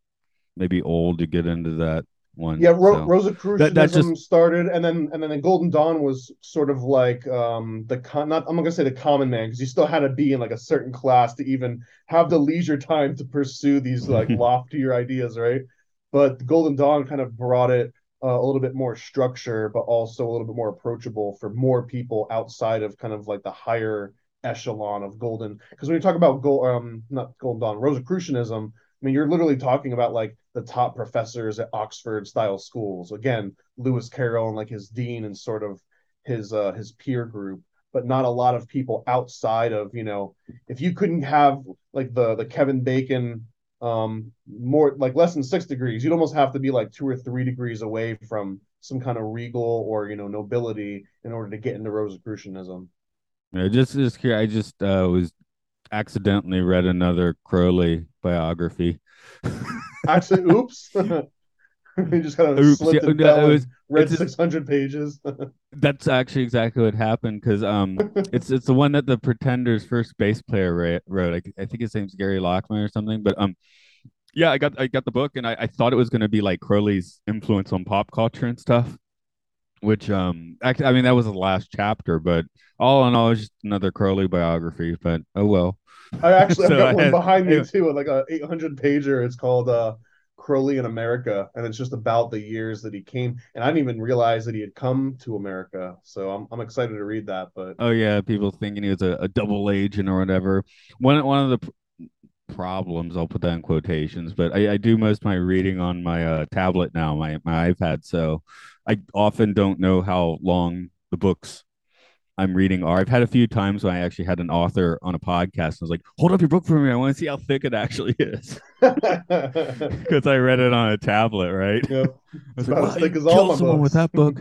maybe old to get into that one. Yeah, Rosicrucianism started, and then the Golden Dawn was sort of like I'm not gonna say the common man, because you still had to be in like a certain class to even have the leisure time to pursue these like loftier ideas, right? But the Golden Dawn kind of brought it a little bit more structure, but also a little bit more approachable for more people outside of kind of like the higher echelon of golden. Because when you talk about Rosicrucianism, I mean, you're literally talking about like the top professors at Oxford style schools. Again, Lewis Carroll and like his dean and sort of his peer group, but not a lot of people outside of, you know, if you couldn't have like the Kevin Bacon, more like less than 6 degrees, you'd almost have to be like 2 or 3 degrees away from some kind of regal or, you know, nobility in order to get into Rosicrucianism. Yeah, I just was accidentally read another Crowley biography. Actually, oops. You just kind of slipped and read 600 pages. That's actually exactly what happened, because it's the one that the Pretenders' first bass player wrote. I think his name's Gary Lockman or something. But yeah, I got the book, and I thought it was going to be like Crowley's influence on pop culture and stuff. Which actually, I mean, that was the last chapter, but all in all, it's just another Crowley biography. But oh well. I actually I had one behind me too, like a 800 pager. It's called Crowley in America, and it's just about the years that he came, and I didn't even realize that he had come to America, so I'm excited to read that. But oh yeah, people thinking he was a double agent or whatever. One of the problems. I'll put that in quotations, but I do most of my reading on my tablet now, my iPad. So I often don't know how long the books I'm reading are. I've had a few times when I actually had an author on a podcast and I was like, hold up your book for me. I want to see how thick it actually is. Because I read it on a tablet, right? Yeah. I was like, wow, you can kill someone with that book.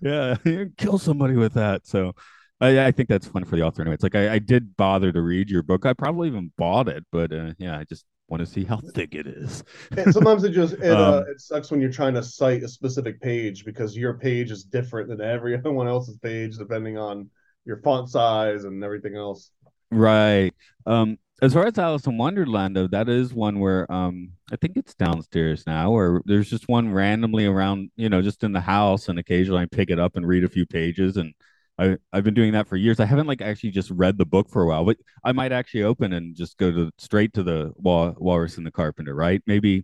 Yeah, you can kill somebody with that. So I think that's fun for the author anyway. It's like I did bother to read your book. I probably even bought it, but yeah, I just want to see how thick it is. And sometimes it sucks when you're trying to cite a specific page because your page is different than everyone else's page depending on your font size and everything else. Right. As far as Alice in Wonderland, though, that is one where I think it's downstairs now, or there's just one randomly around, just in the house, and occasionally I pick it up and read a few pages, and I've been doing that for years. I haven't actually just read the book for a while, but I might actually open and just go straight to the Walrus and the Carpenter, right? Maybe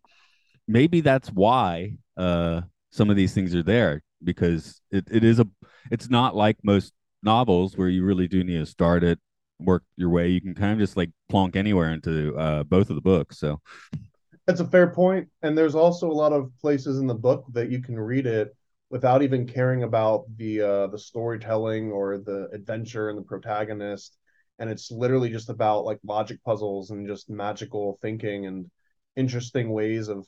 that's why some of these things are there, because it's not like most novels where you really do need to start it, work your way. You can kind of just plonk anywhere into both of the books. So that's a fair point. And there's also a lot of places in the book that you can read it without even caring about the storytelling or the adventure and the protagonist. And it's literally just about logic puzzles and just magical thinking and interesting ways of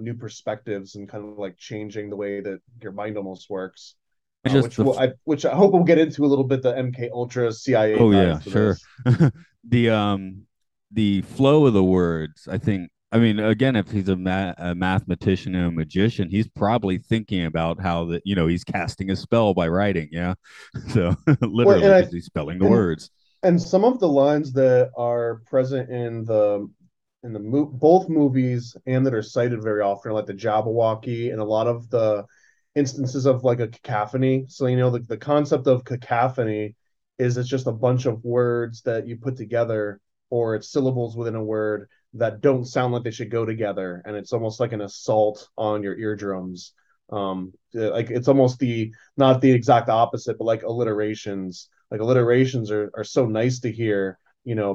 new perspectives and kind of changing the way that your mind almost works. Which I hope we'll get into a little bit, the MK Ultra CIA. Oh yeah, sure. The flow of the words, I think. I mean, again, if he's a mathematician and a magician, he's probably thinking about how that he's casting a spell by writing. Yeah, so literally, because he's spelling the words. And some of the lines that are present in the both movies and that are cited very often, like the Jabberwocky and a lot of the instances of a cacophony. So the concept of cacophony is it's just a bunch of words that you put together, or it's syllables within a word that don't sound like they should go together, and it's almost like an assault on your eardrums. It's almost not the exact opposite, but alliterations. Alliterations are so nice to hear,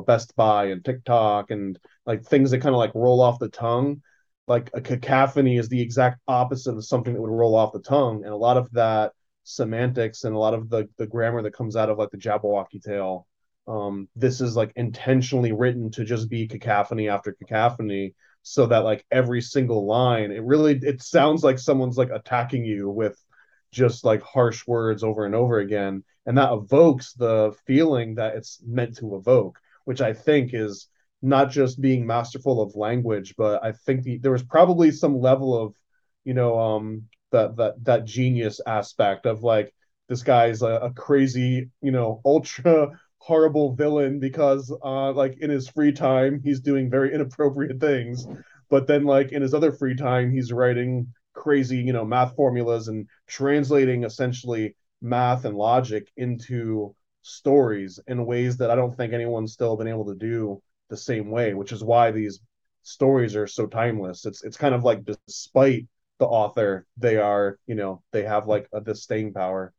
Best Buy and TikTok and things that kind of roll off the tongue. A cacophony is the exact opposite of something that would roll off the tongue. And a lot of that semantics and a lot of the grammar that comes out of the Jabberwocky tale, this is intentionally written to just be cacophony after cacophony, so that every single line, it sounds like someone's attacking you with just harsh words over and over again. And that evokes the feeling that it's meant to evoke, which I think is not just being masterful of language, but I think there was probably some level of, that genius aspect of this guy's a crazy, ultra horrible villain because in his free time, he's doing very inappropriate things. But then in his other free time, he's writing crazy, math formulas and translating essentially math and logic into stories in ways that I don't think anyone's still been able to do the same way, which is why these stories are so timeless. It's kind of despite the author, they are, they have this staying power.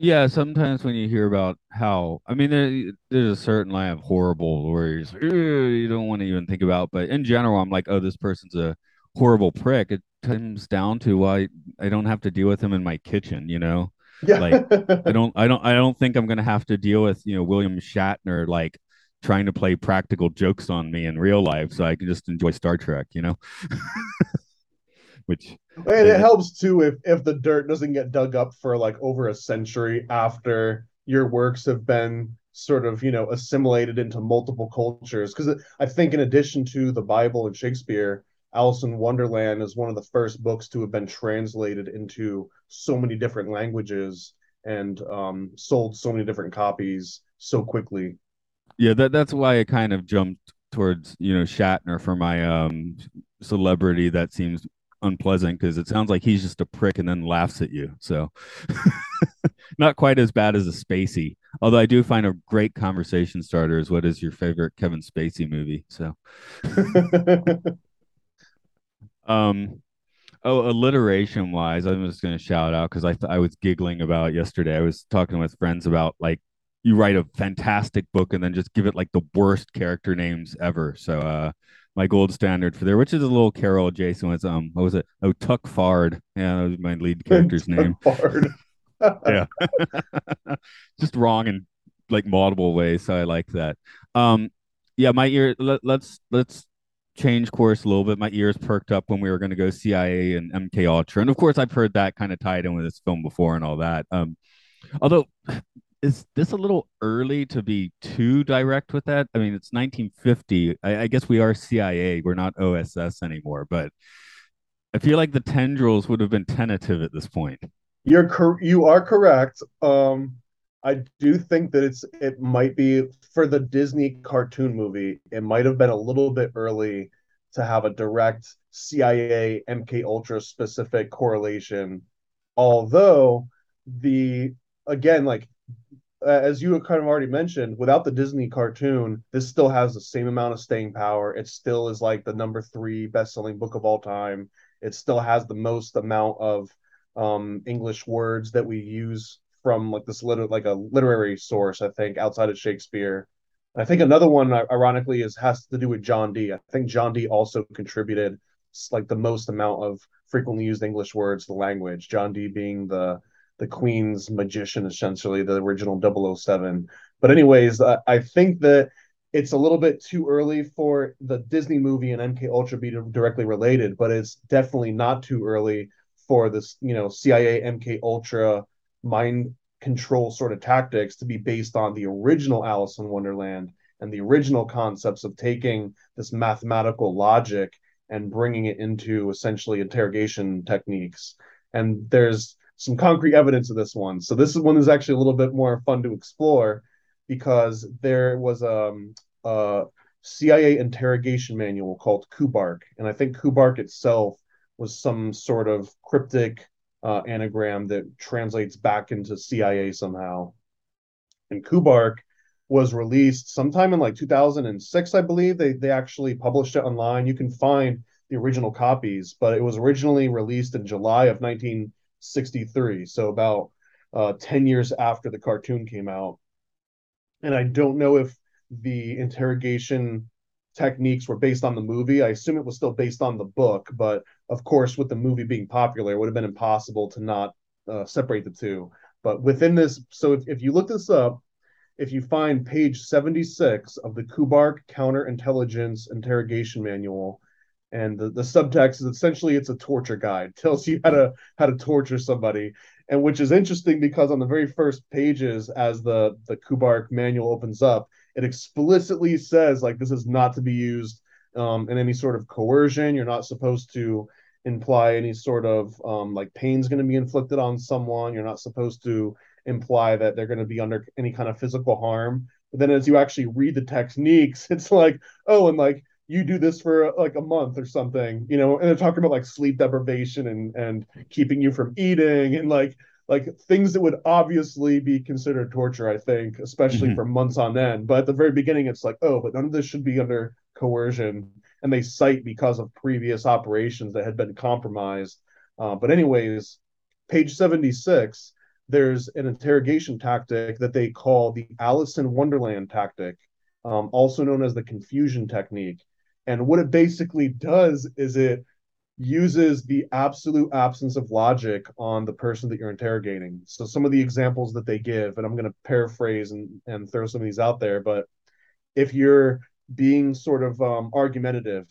Yeah, sometimes when you hear about how, I mean, there's a certain line of horrible where you're just, you don't want to even think about, but in general, I'm like, oh, this person's a horrible prick. It comes down to why I don't have to deal with him in my kitchen, Yeah. I don't think I'm going to have to deal with, William Shatner, trying to play practical jokes on me in real life, so I can just enjoy Star Trek, And it helps too if the dirt doesn't get dug up for over a century after your works have been sort of assimilated into multiple cultures, because I think in addition to the Bible and Shakespeare, Alice in Wonderland is one of the first books to have been translated into so many different languages and sold so many different copies so quickly. Yeah, that's why I kind of jumped towards, Shatner for my celebrity. That seems unpleasant because it sounds like he's just a prick and then laughs at you. So not quite as bad as a Spacey, although I do find a great conversation starter is what is your favorite Kevin Spacey movie. So alliteration wise, I'm just going to shout out because I was giggling about yesterday. I was talking with friends about you write a fantastic book and then just give it like the worst character names ever. So my gold standard for there, which is a little Carol adjacent, was what was it? Oh, Tuck Fard. Yeah, that was my lead character's name. Fard. Yeah, just wrong in like multiple ways. So I like that. Yeah, my ear. Let's change course a little bit. My ears perked up when we were going to go CIA and MK Ultra, and of course I've heard that kind of tied in with this film before and all that. Although, is this a little early to be too direct with that? I mean, it's 1950. I guess we are CIA. We're not OSS anymore. But I feel like the tendrils would have been tentative at this point. You are correct. I do think that it might be for the Disney cartoon movie. It might have been a little bit early to have a direct CIA MK Ultra specific correlation. Although as you kind of already mentioned, without the Disney cartoon, this still has the same amount of staying power. It still is like the #3 best-selling book of all time. It still has the most amount of English words that we use from like this a literary source, I think, outside of Shakespeare. And I think another one, ironically, has to do with John Dee. I think John Dee also contributed like the most amount of frequently used English words to the language. John Dee being the Queen's magician, essentially, the original 007. But anyways, I think that it's a little bit too early for the Disney movie and MKUltra be directly related, but it's definitely not too early for this, CIA MKUltra mind control sort of tactics to be based on the original Alice in Wonderland and the original concepts of taking this mathematical logic and bringing it into essentially interrogation techniques. And there's some concrete evidence of this one. So this one is actually a little bit more fun to explore because there was a CIA interrogation manual called Kubark. And I think Kubark itself was some sort of cryptic anagram that translates back into CIA somehow. And Kubark was released sometime in like 2006, I believe. They actually published it online. You can find the original copies, but it was originally released in July of 1963, so about 10 years after the cartoon came out. And I don't know if the interrogation techniques were based on the movie. I assume it was still based on the book, but of course with the movie being popular, it would have been impossible to not separate the two. But within this, so if you look this up, if you find page 76 of the Kubark Counterintelligence Interrogation Manual, and the subtext is essentially it's a torture guide. Tells you how to torture somebody, and which is interesting because on the very first pages, as the Kubark manual opens up, it explicitly says like this is not to be used in any sort of coercion. You're not supposed to imply any sort of like pain's going to be inflicted on someone. You're not supposed to imply that they're going to be under any kind of physical harm. But then as you actually read the techniques, it's like, oh, and like, you do this for like a month or something, and they're talking about like sleep deprivation and keeping you from eating and like things that would obviously be considered torture, I think, especially for months on end. But at the very beginning, it's like, oh, but none of this should be under coercion. And they cite because of previous operations that had been compromised. But anyways, page 76, there's an interrogation tactic that they call the Alice in Wonderland tactic, also known as the confusion technique. And what it basically does is it uses the absolute absence of logic on the person that you're interrogating. So some of the examples that they give, and I'm going to paraphrase and throw some of these out there, but if you're being sort of argumentative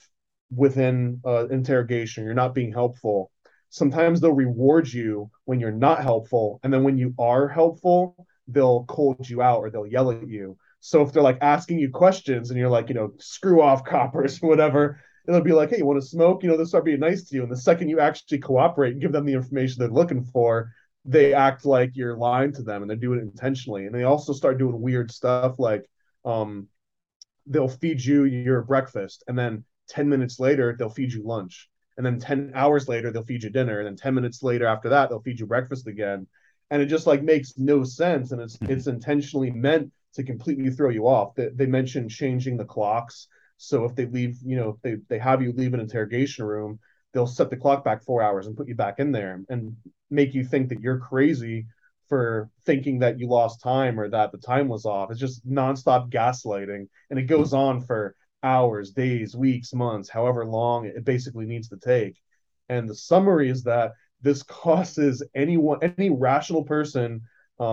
within interrogation, you're not being helpful, sometimes they'll reward you when you're not helpful. And then when you are helpful, they'll cold you out or they'll yell at you. So if they're like asking you questions and you're like, screw off coppers, whatever, it'll be like, hey, you want to smoke? They'll start being nice to you. And the second you actually cooperate and give them the information they're looking for, they act like you're lying to them and they're doing it intentionally. And they also start doing weird stuff like they'll feed you your breakfast and then 10 minutes later, they'll feed you lunch. And then 10 hours later, they'll feed you dinner. And then 10 minutes later after that, they'll feed you breakfast again. And it just like makes no sense. And it's intentionally meant to completely throw you off. They mentioned changing the clocks. So if they leave, they have you leave an interrogation room, they'll set the clock back 4 hours and put you back in there and make you think that you're crazy for thinking that you lost time or that the time was off. It's just nonstop gaslighting, and it goes on for hours, days, weeks, months, however long it basically needs to take. And the summary is that this causes any rational person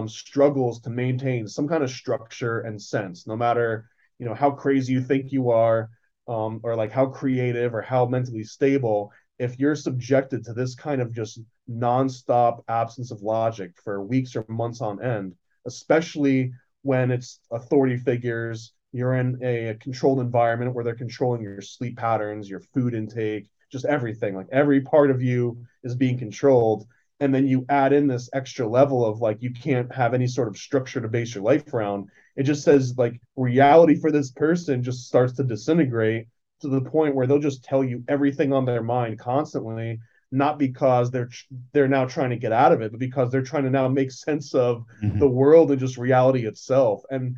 struggles to maintain some kind of structure and sense, no matter, you know, how crazy you think you are, or like how creative or how mentally stable. If you're subjected to this kind of just nonstop absence of logic for weeks or months on end, especially when it's authority figures, you're in a controlled environment where they're controlling your sleep patterns, your food intake, just everything, like every part of you is being controlled. And then you add in this extra level of like, you can't have any sort of structure to base your life around. It just says like reality for this person just starts to disintegrate to the point where they'll just tell you everything on their mind constantly, not because they're now trying to get out of it, but because they're trying to now make sense of the world and just reality itself. And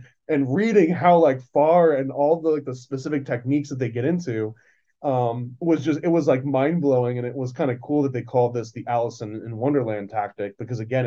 reading how like far and all the like the specific techniques that they get into was like mind blowing. And it was kind of cool that they called this the Alice in Wonderland tactic, because again,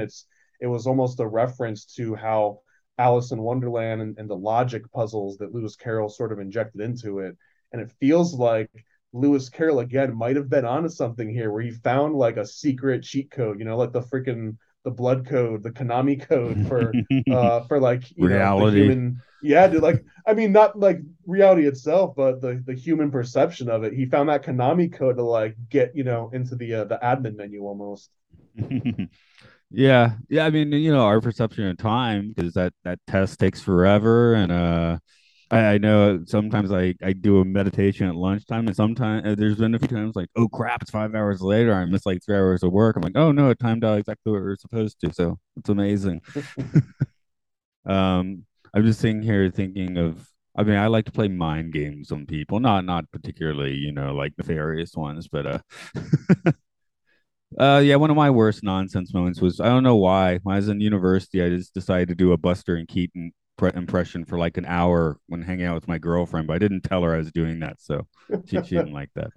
it was almost a reference to how Alice in Wonderland and the logic puzzles that Lewis Carroll sort of injected into it. And it feels like Lewis Carroll, again, might have been onto something here where he found like a secret cheat code, you know, like the blood code, the Konami code for like you reality. Know, the human, yeah, dude. Like, I mean, not like reality itself, but the human perception of it. He found that Konami code to like get, you know, into the admin menu almost. Yeah. I mean, you know, our perception of time, because that test takes forever, and I know sometimes I do a meditation at lunchtime, and sometimes there's been a few times like, oh crap, it's 5 hours later. I missed like 3 hours of work. I'm like, oh no, it timed out exactly what we were supposed to. So it's amazing. I'm just sitting here thinking of, I mean, I like to play mind games on people, not particularly, you know, like nefarious ones, but yeah, one of my worst nonsense moments was, I don't know why, when I was in university, I just decided to do a Buster and Keaton impression for like an hour when hanging out with my girlfriend, but I didn't tell her I was doing that, so she didn't like that.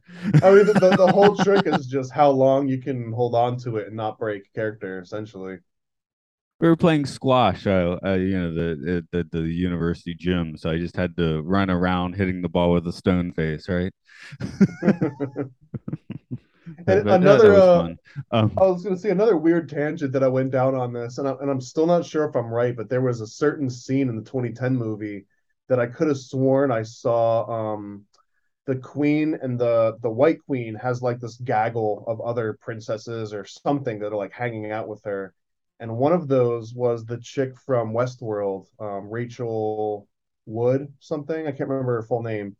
I mean, the whole trick is just how long you can hold on to it and not break character, essentially. We were playing squash, you know, the university gym, so I just had to run around hitting the ball with a stone face, right? And another, I was going to say another weird tangent that I went down on this, and I'm still not sure if I'm right, but there was a certain scene in the 2010 movie that I could have sworn I saw. The queen and the white queen has like this gaggle of other princesses or something that are like hanging out with her, and one of those was the chick from Westworld, Rachel Wood something. I can't remember her full name.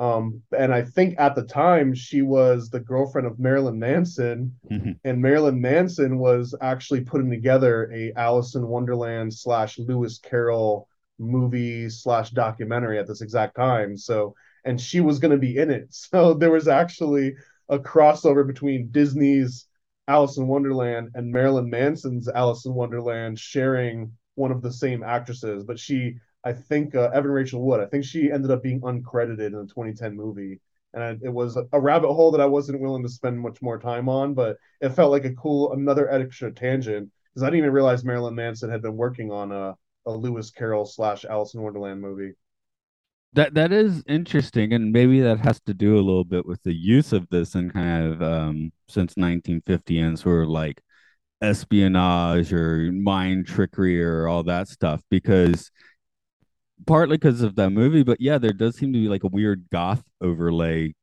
And I think at the time she was the girlfriend of Marilyn Manson, and Marilyn Manson was actually putting together a Alice in Wonderland / Lewis Carroll movie / documentary at this exact time. So, and she was going to be in it. So there was actually a crossover between Disney's Alice in Wonderland and Marilyn Manson's Alice in Wonderland, sharing one of the same actresses, but she, I think Evan Rachel Wood, I think she ended up being uncredited in the 2010 movie. And it was a rabbit hole that I wasn't willing to spend much more time on, but it felt like another extra tangent, because I didn't even realize Marilyn Manson had been working on a Lewis Carroll / Alice in Wonderland movie. That is interesting. And maybe that has to do a little bit with the use of this and kind of since 1950 and sort of like espionage or mind trickery or all that stuff, because partly because of that movie, but yeah, there does seem to be like a weird goth overlay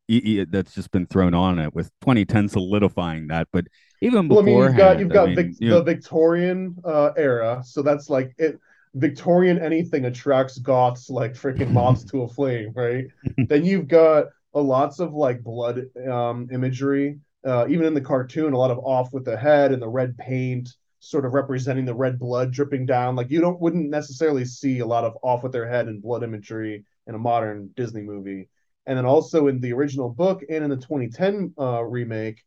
that's just been thrown on it, with 2010 solidifying that. But even beforehand, well, I mean, you've got the Victorian era, so that's like it. Victorian anything attracts goths like freaking moths to a flame, right? Then you've got lots of like blood imagery, even in the cartoon, a lot of off with the head and the red paint, sort of representing the red blood dripping down. Like wouldn't necessarily see a lot of off with their head and blood imagery in a modern Disney movie. And then also in the original book and in the 2010 remake,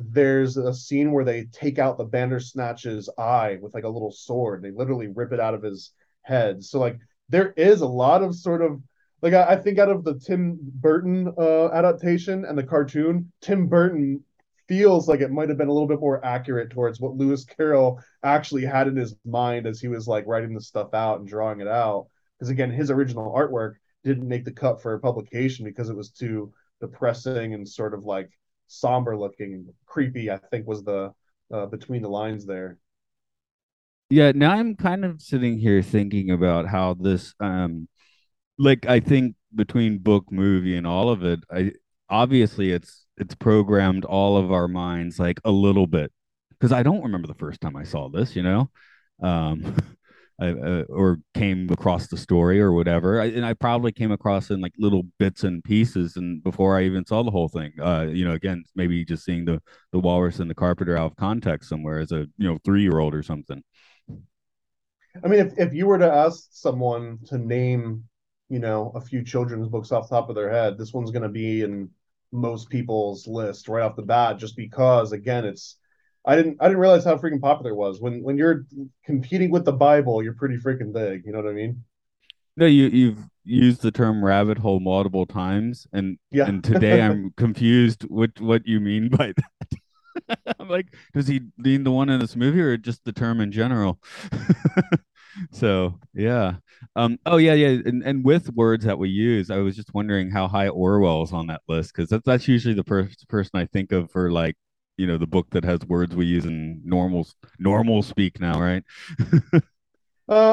there's a scene where they take out the Bandersnatch's eye with like a little sword. They literally rip it out of his head. So like there is a lot of sort of like, I think out of the Tim Burton adaptation and the cartoon, Tim Burton feels like it might have been a little bit more accurate towards what Lewis Carroll actually had in his mind as he was like writing this stuff out and drawing it out. Because again, his original artwork didn't make the cut for publication because it was too depressing and sort of like somber looking, creepy, I think was the between the lines there. Yeah, now I'm kind of sitting here thinking about how this, like, I think between book, movie, and all of it, obviously it's programmed all of our minds like a little bit, because I don't remember the first time I saw this, you know, or came across the story or whatever, and I probably came across in like little bits and pieces, and before I even saw the whole thing, you know, again, maybe just seeing the walrus and the carpenter out of context somewhere as a 3-year-old or something. I mean, if you were to ask someone to name, a few children's books off the top of their head, this one's going to be in most people's list right off the bat, just because, again, I didn't realize how freaking popular it was. When you're competing with the Bible, you're pretty freaking big. You know what I mean? No, you've used the term rabbit hole multiple times, and yeah. And today I'm confused with what you mean by that. I'm like, does he mean the one in this movie or just the term in general? So, yeah. And with words that we use, I was just wondering how high Orwell is on that list, because that's usually the first person I think of for, like, the book that has words we use in normal speak now, right?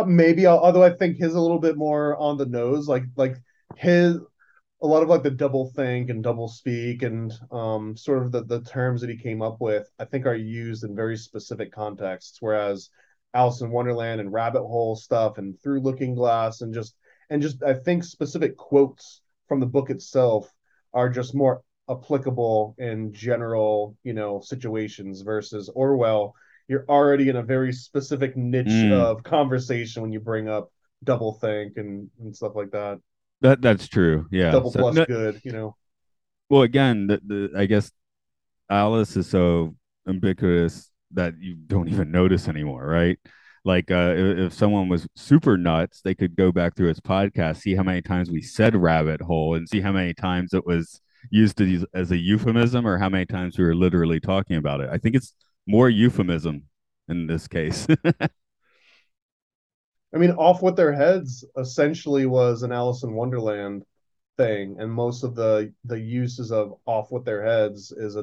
Maybe, although I think his a little bit more on the nose, like his... a lot of like the double think and double speak and sort of the terms that he came up with, I think, are used in very specific contexts, whereas Alice in Wonderland and rabbit hole stuff and through looking glass and just I think specific quotes from the book itself are just more applicable in general, situations, versus Orwell, you're already in a very specific niche of conversation when you bring up double think and stuff like that. That's true. Yeah. Double plus good, Well, again, I guess Alice is so ubiquitous that you don't even notice anymore, right? Like if someone was super nuts, they could go back through his podcast, see how many times we said rabbit hole and see how many times it was used as a euphemism or how many times we were literally talking about it. I think it's more euphemism in this case. I mean, Off With Their Heads essentially was an Alice in Wonderland thing, and most of the uses of Off With Their Heads is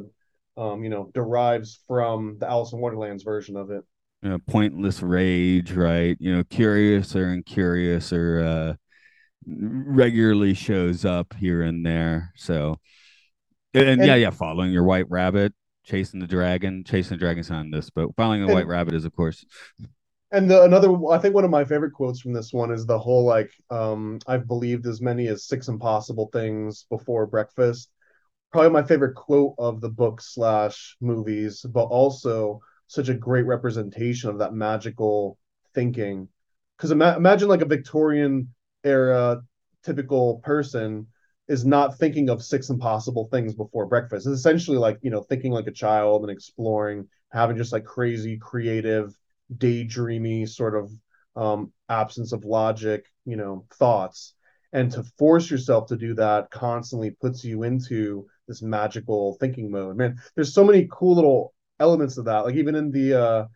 derives from the Alice in Wonderland's version of it. Pointless rage, right? Curiouser and curiouser regularly shows up here and there. So, following your white rabbit, chasing the dragon's on this, but following the white rabbit is, of course. And I think one of my favorite quotes from this one is the whole, like, I've believed as many as 6 impossible things before breakfast. Probably my favorite quote of the book / movies, but also such a great representation of that magical thinking. Because imagine like a Victorian era typical person is not thinking of 6 impossible things before breakfast. It's essentially like, thinking like a child and exploring, having just like crazy creative daydreamy sort of absence of logic, thoughts, and to force yourself to do that constantly puts you into this magical thinking mode. Man, there's so many cool little elements of that. Like even in the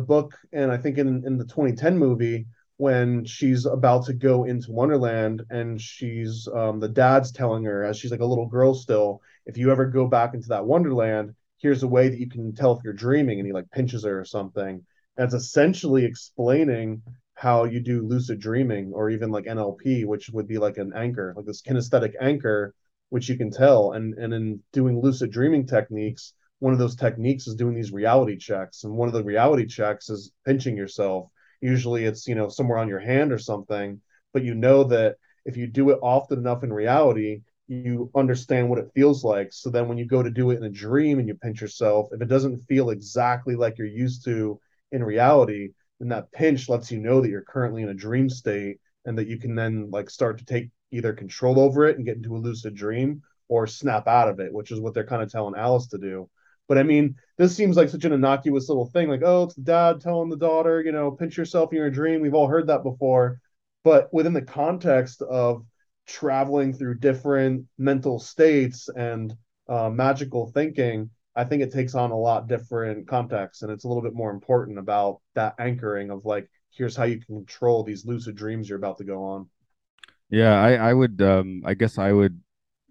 book, and I think in the 2010 movie, when she's about to go into Wonderland and she's the dad's telling her as she's like a little girl still, if you ever go back into that Wonderland, here's a way that you can tell if you're dreaming, and he like pinches her or something. That's essentially explaining how you do lucid dreaming or even like NLP, which would be like an anchor, like this kinesthetic anchor, which you can tell. And in doing lucid dreaming techniques, one of those techniques is doing these reality checks. And one of the reality checks is pinching yourself. Usually it's, somewhere on your hand or something, but you know that if you do it often enough in reality, you understand what it feels like. So then when you go to do it in a dream and you pinch yourself, if it doesn't feel exactly like you're used to in reality, then that pinch lets you know that you're currently in a dream state and that you can then like start to take either control over it and get into a lucid dream or snap out of it, which is what they're kind of telling Alice to do. But I mean, this seems like such an innocuous little thing, like, oh, it's the dad telling the daughter, pinch yourself in your dream. We've all heard that before. But within the context of traveling through different mental states and magical thinking, I think it takes on a lot different context, and it's a little bit more important about that anchoring of like, here's how you can control these lucid dreams you're about to go on. Yeah, I would, I guess I would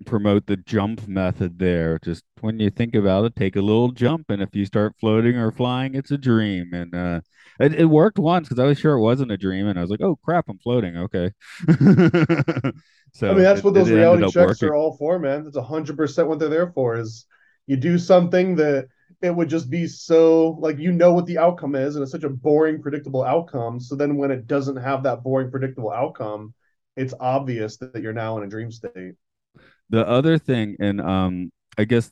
promote the jump method there. Just when you think about it, take a little jump, and if you start floating or flying, it's a dream. And it worked once because I was sure it wasn't a dream, and I was like, oh crap, I'm floating. Okay. So I mean, that's what those reality checks are all for, man. That's 100% what they're there for. Is you do something that it would just be so like, you know what the outcome is, and it's such a boring, predictable outcome. So then when it doesn't have that boring, predictable outcome, it's obvious that you're now in a dream state. The other thing, and I guess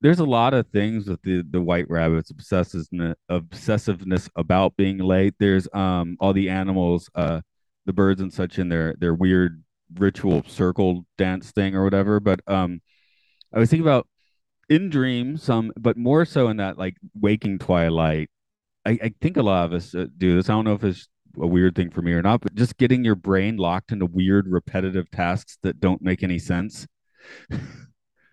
there's a lot of things with the White Rabbit's obsessiveness about being late. There's all the animals, the birds and such, in their weird ritual circle dance thing or whatever. But I was thinking about in dreams, some, but more so in that like waking twilight. I think a lot of us do this. I don't know if it's a weird thing for me or not, but just getting your brain locked into weird repetitive tasks that don't make any sense.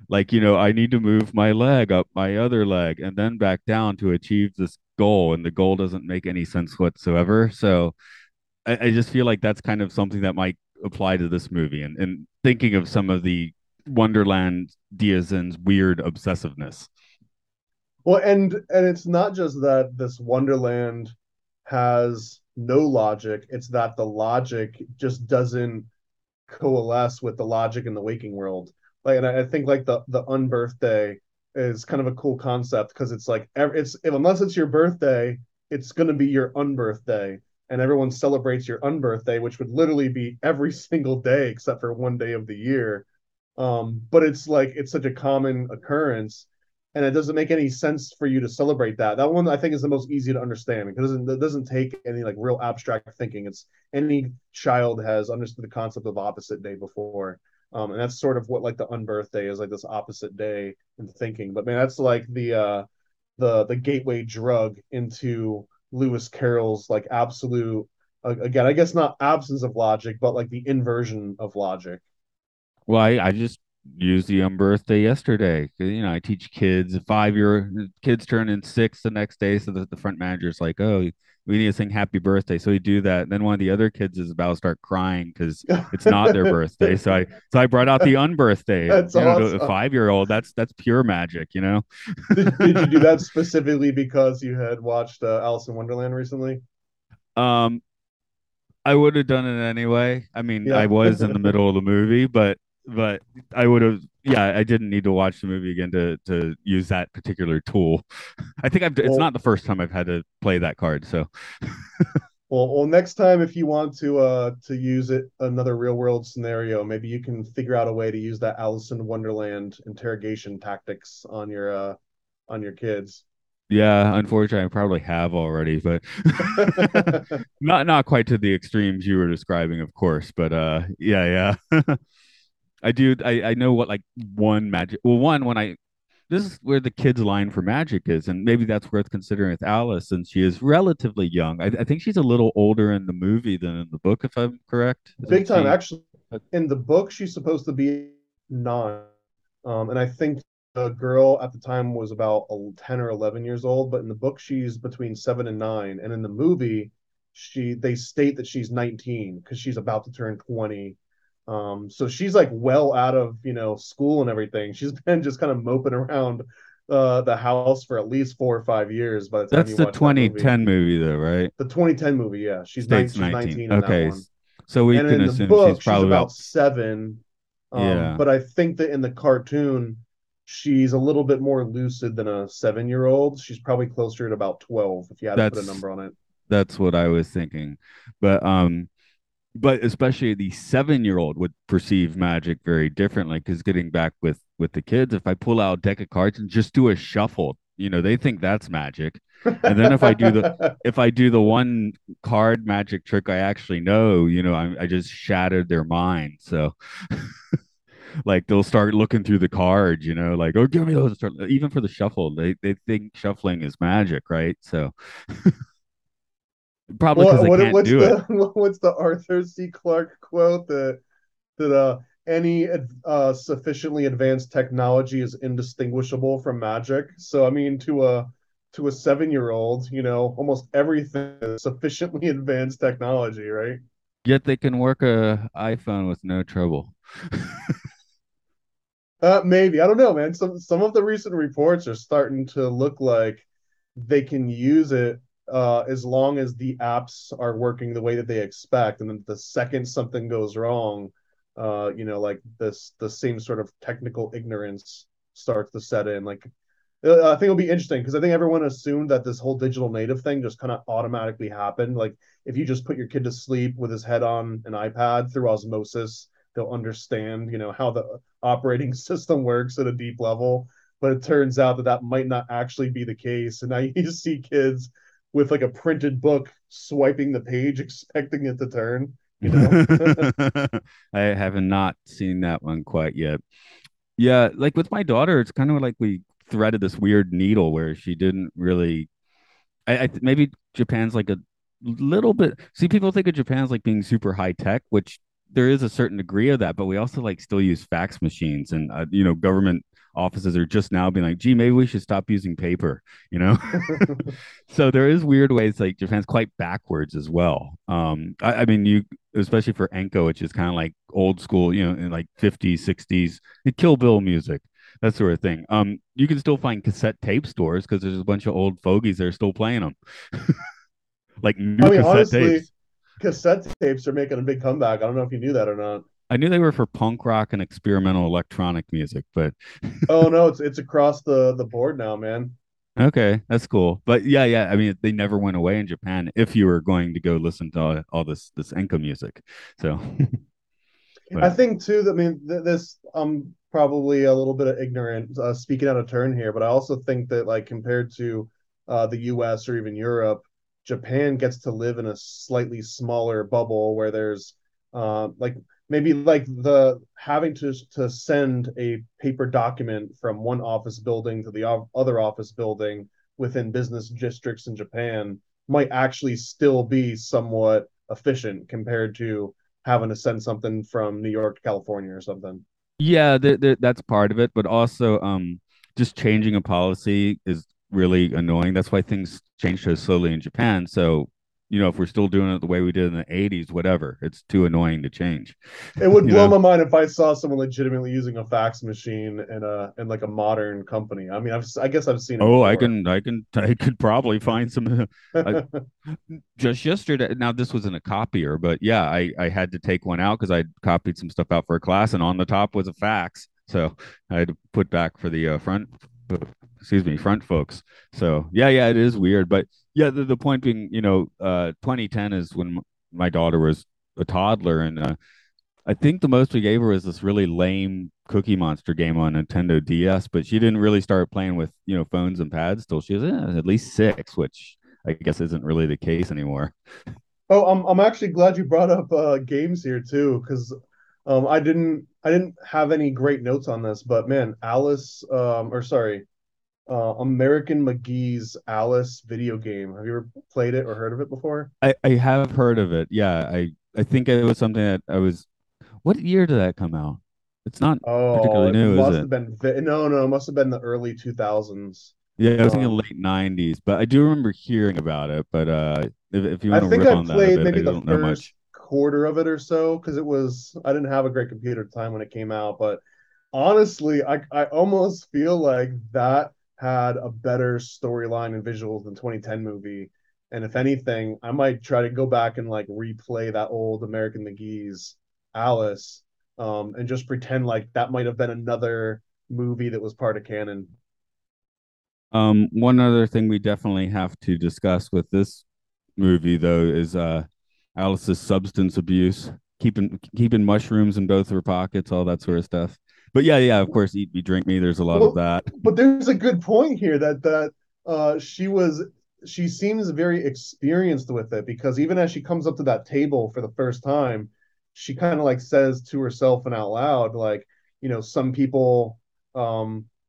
Like, you know, I need to move my leg up my other leg and then back down to achieve this goal, and the goal doesn't make any sense whatsoever. So I just feel like that's kind of something that might apply to this movie, and thinking of some of the Wonderland Diazin's weird obsessiveness. Well, and it's not just that this Wonderland has no logic, it's that the logic just doesn't coalesce with the logic in the waking world. Like, and I think like the unbirthday is kind of a cool concept, because it's like unless it's your birthday, it's going to be your unbirthday, and everyone celebrates your unbirthday, which would literally be every single day except for one day of the year. But it's like, it's such a common occurrence, and it doesn't make any sense for you to celebrate that. That one I think is the most easy to understand, because it doesn't take any like real abstract thinking. It's any child has understood the concept of opposite day before. And that's sort of what like the unbirthday is, like this opposite day in thinking. But man, that's like the gateway drug into Lewis Carroll's like absolute, again, I guess not absence of logic, but like the inversion of logic. Well, I just used the unbirthday yesterday. You know, I teach kids, 5-year kids turn in 6 the next day, so that the front manager's like, oh, we need to sing happy birthday. So we do that. And then one of the other kids is about to start crying because it's not their birthday. So I brought out the unbirthday. That's awesome. A 5-year-old, that's pure magic, you know? Did you do that specifically because you had watched Alice in Wonderland recently? I would have done it anyway. I mean, yeah. I was in the middle of the movie, but I would have, yeah, I didn't need to watch the movie again to use that particular tool. I think it's not the first time I've had to play that card. So, well, next time, if you want to use it, another real world scenario, maybe you can figure out a way to use that Alice in Wonderland interrogation tactics on your kids. Yeah, unfortunately, I probably have already, but not quite to the extremes you were describing, of course. But yeah. I do. I know what like one magic. Well, this is where the kid's line for magic is. And maybe that's worth considering with Alice, since she is relatively young. I think she's a little older in the movie than in the book, if I'm correct. Big time. Actually, in the book, she's supposed to be 9. And I think the girl at the time was about 10 or 11 years old. But in the book, she's between 7 and 9. And in the movie, they state that she's 19 because she's about to turn 20. So she's like well out of, you know, school and everything. She's been just kind of moping around the house for at least 4 or 5 years. But that's the 2010 movie, though, right? The 2010 movie, yeah. She's 19. Okay, that one. So we can assume book, she's probably about 7. Yeah. But I think that in the cartoon, she's a little bit more lucid than a 7-year-old. She's probably closer to about 12 if you had to put a number on it. That's what I was thinking, But especially the 7-year-old would perceive magic very differently, because getting back with the kids, if I pull out a deck of cards and just do a shuffle, you know, they think that's magic. And then if I do the one card magic trick I actually know, you know, I just shattered their mind. So like they'll start looking through the cards, you know, like, oh, give me those. Even for the shuffle, they think shuffling is magic, right? So probably because I can't do it. What's the Arthur C. Clarke quote that any sufficiently advanced technology is indistinguishable from magic. So, I mean, to a 7-year-old, you know, almost everything is sufficiently advanced technology, right? Yet they can work an iPhone with no trouble. Maybe. I don't know, man. Some of the recent reports are starting to look like they can use it as long as the apps are working the way that they expect. And then the second something goes wrong, you know, like the same sort of technical ignorance starts to set in. Like, I think it'll be interesting because I think everyone assumed that this whole digital native thing just kind of automatically happened. Like, if you just put your kid to sleep with his head on an iPad through osmosis, they'll understand, you know, how the operating system works at a deep level. But it turns out that that might not actually be the case. And now you see kids with like a printed book swiping the page, expecting it to turn. You know, I have not seen that one quite yet. Yeah, like with my daughter, it's kind of like we threaded this weird needle where she didn't really. I maybe Japan's like a little bit. See, people think of Japan's like being super high tech, which there is a certain degree of that, but we also like still use fax machines, and you know, government offices are just now being like, gee, maybe we should stop using paper, you know. So there is weird ways like Japan's quite backwards as well. I mean, you, especially for Enko, which is kind of like old school, you know, in like 50s, 60s, the Kill Bill music, that sort of thing. You can still find cassette tape stores because there's a bunch of old fogies that are still playing them. Like new tapes. Cassette tapes are making a big comeback. I don't know if you knew that or not. I knew they were for punk rock and experimental electronic music, but oh no, it's across the board now, man. Okay, that's cool. But yeah, I mean, they never went away in Japan if you were going to go listen to all this Enko music. So I think too that, I mean, this I'm probably a little bit of ignorant speaking out of turn here, but I also think that like compared to the US or even Europe, Japan gets to live in a slightly smaller bubble where there's like maybe like the having to send a paper document from one office building to the other office building within business districts in Japan might actually still be somewhat efficient compared to having to send something from New York to California or something. Yeah, that's part of it. But also just changing a policy is really annoying. That's why things change so slowly in Japan. So, you know, if we're still doing it the way we did in the 80s, whatever, it's too annoying to change. It would blow my mind if I saw someone legitimately using a fax machine in like a modern company. I mean, I guess I've seen it before. I could probably find some. Just yesterday. Now, this wasn't a copier, but yeah, I had to take one out because I copied some stuff out for a class, and on the top was a fax. So I had to put back for the front folks. So yeah, it is weird, but yeah, the point being, you know, 2010 is when my daughter was a toddler, and I think the most we gave her was this really lame Cookie Monster game on Nintendo DS, but she didn't really start playing with, you know, phones and pads till she was at least 6, which I guess isn't really the case anymore. Oh, I'm actually glad you brought up games here too, because I didn't have any great notes on this, but man, American McGee's Alice video game. Have you ever played it or heard of it before? I have heard of it. Yeah, I think it was something that I was. What year did that come out? It's not particularly new, is it? No, it must have been the early 2000s. Yeah, I was thinking late 90s, but I do remember hearing about it. But if you want to rip on that a bit, I think I played maybe the first quarter of it or so, because it was, I didn't have a great computer at the time when it came out, but honestly, I almost feel like that had a better storyline and visuals than 2010 movie. And if anything, I might try to go back and like replay that old American McGee's Alice and just pretend like that might have been another movie that was part of canon. One other thing we definitely have to discuss with this movie, though, is Alice's substance abuse, keeping mushrooms in both her pockets, all that sort of stuff. But yeah, of course, eat me, drink me. There's a lot of that. But there's a good point here that she seems very experienced with it, because even as she comes up to that table for the first time, she kind of like says to herself and out loud, like, you know, some people,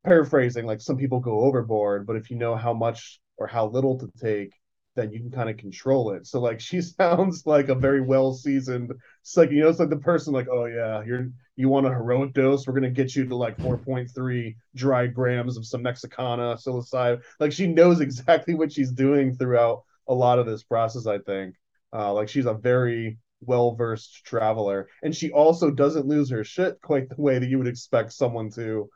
paraphrasing, like some people go overboard, but if you know how much or how little to take, then you can kind of control it. So like she sounds like a very well seasoned psychic. You know, it's like the person like, oh yeah, you want a heroic dose? We're gonna get you to like 4.3 dry grams of some Mexicana psilocybin. Like she knows exactly what she's doing throughout a lot of this process. I think like she's a very well versed traveler, and she also doesn't lose her shit quite the way that you would expect someone to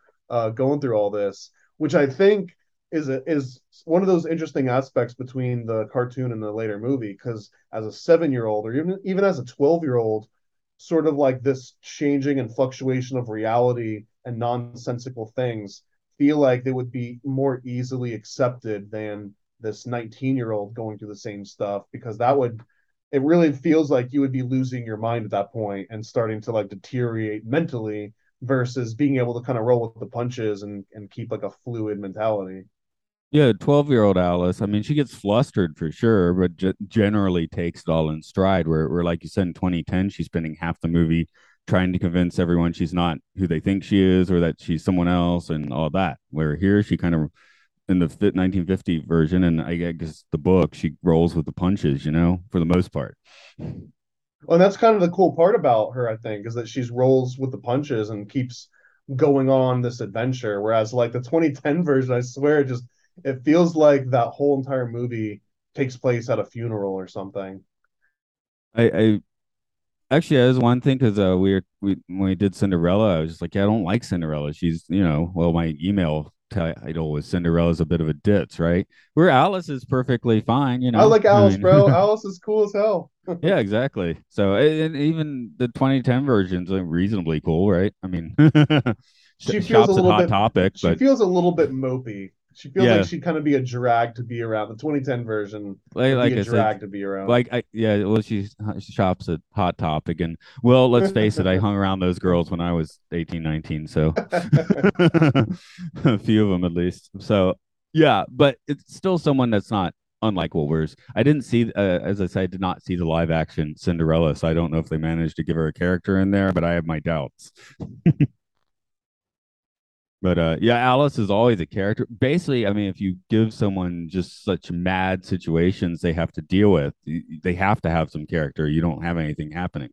going through all this, which I think is one of those interesting aspects between the cartoon and the later movie, because as a 7-year-old or even as a 12-year-old, sort of like this changing and fluctuation of reality and nonsensical things feel like they would be more easily accepted than this 19-year-old going through the same stuff, because it really feels like you would be losing your mind at that point and starting to like deteriorate mentally versus being able to kind of roll with the punches and keep like a fluid mentality. Yeah, 12-year-old Alice, I mean, she gets flustered for sure, but generally takes it all in stride, where like you said, in 2010, she's spending half the movie trying to convince everyone she's not who they think she is, or that she's someone else and all that, where here she kind of, in the 1950 version, and I guess the book, she rolls with the punches, you know, for the most part. Well, and that's kind of the cool part about her, I think, is that she rolls with the punches and keeps going on this adventure, whereas like the 2010 version, I swear, it feels like that whole entire movie takes place at a funeral or something. I actually, as one thing, because when we did Cinderella, I was just like, yeah, I don't like Cinderella. She's, you know, well, my email title was Cinderella's a bit of a ditz, right? Where Alice is perfectly fine, you know. I like Alice, bro. Alice is cool as hell. Yeah, exactly. So, and even the 2010 version's reasonably cool, right? I mean, she feels a little bit topic, but she feels a little bit mopey. She feels like she'd kind of be a drag to be around. The 2010 version, like be a drag to be around. Well, she shops at Hot Topic, and well, let's face it, I hung around those girls when I was 18, 19, so a few of them at least. So yeah, but it's still someone that's not unlikable. Whereas I didn't see, as I said, I did not see the live action Cinderella, so I don't know if they managed to give her a character in there, but I have my doubts. But yeah, Alice is always a character. Basically, I mean, if you give someone just such mad situations they have to deal with, they have to have some character. You don't have anything happening.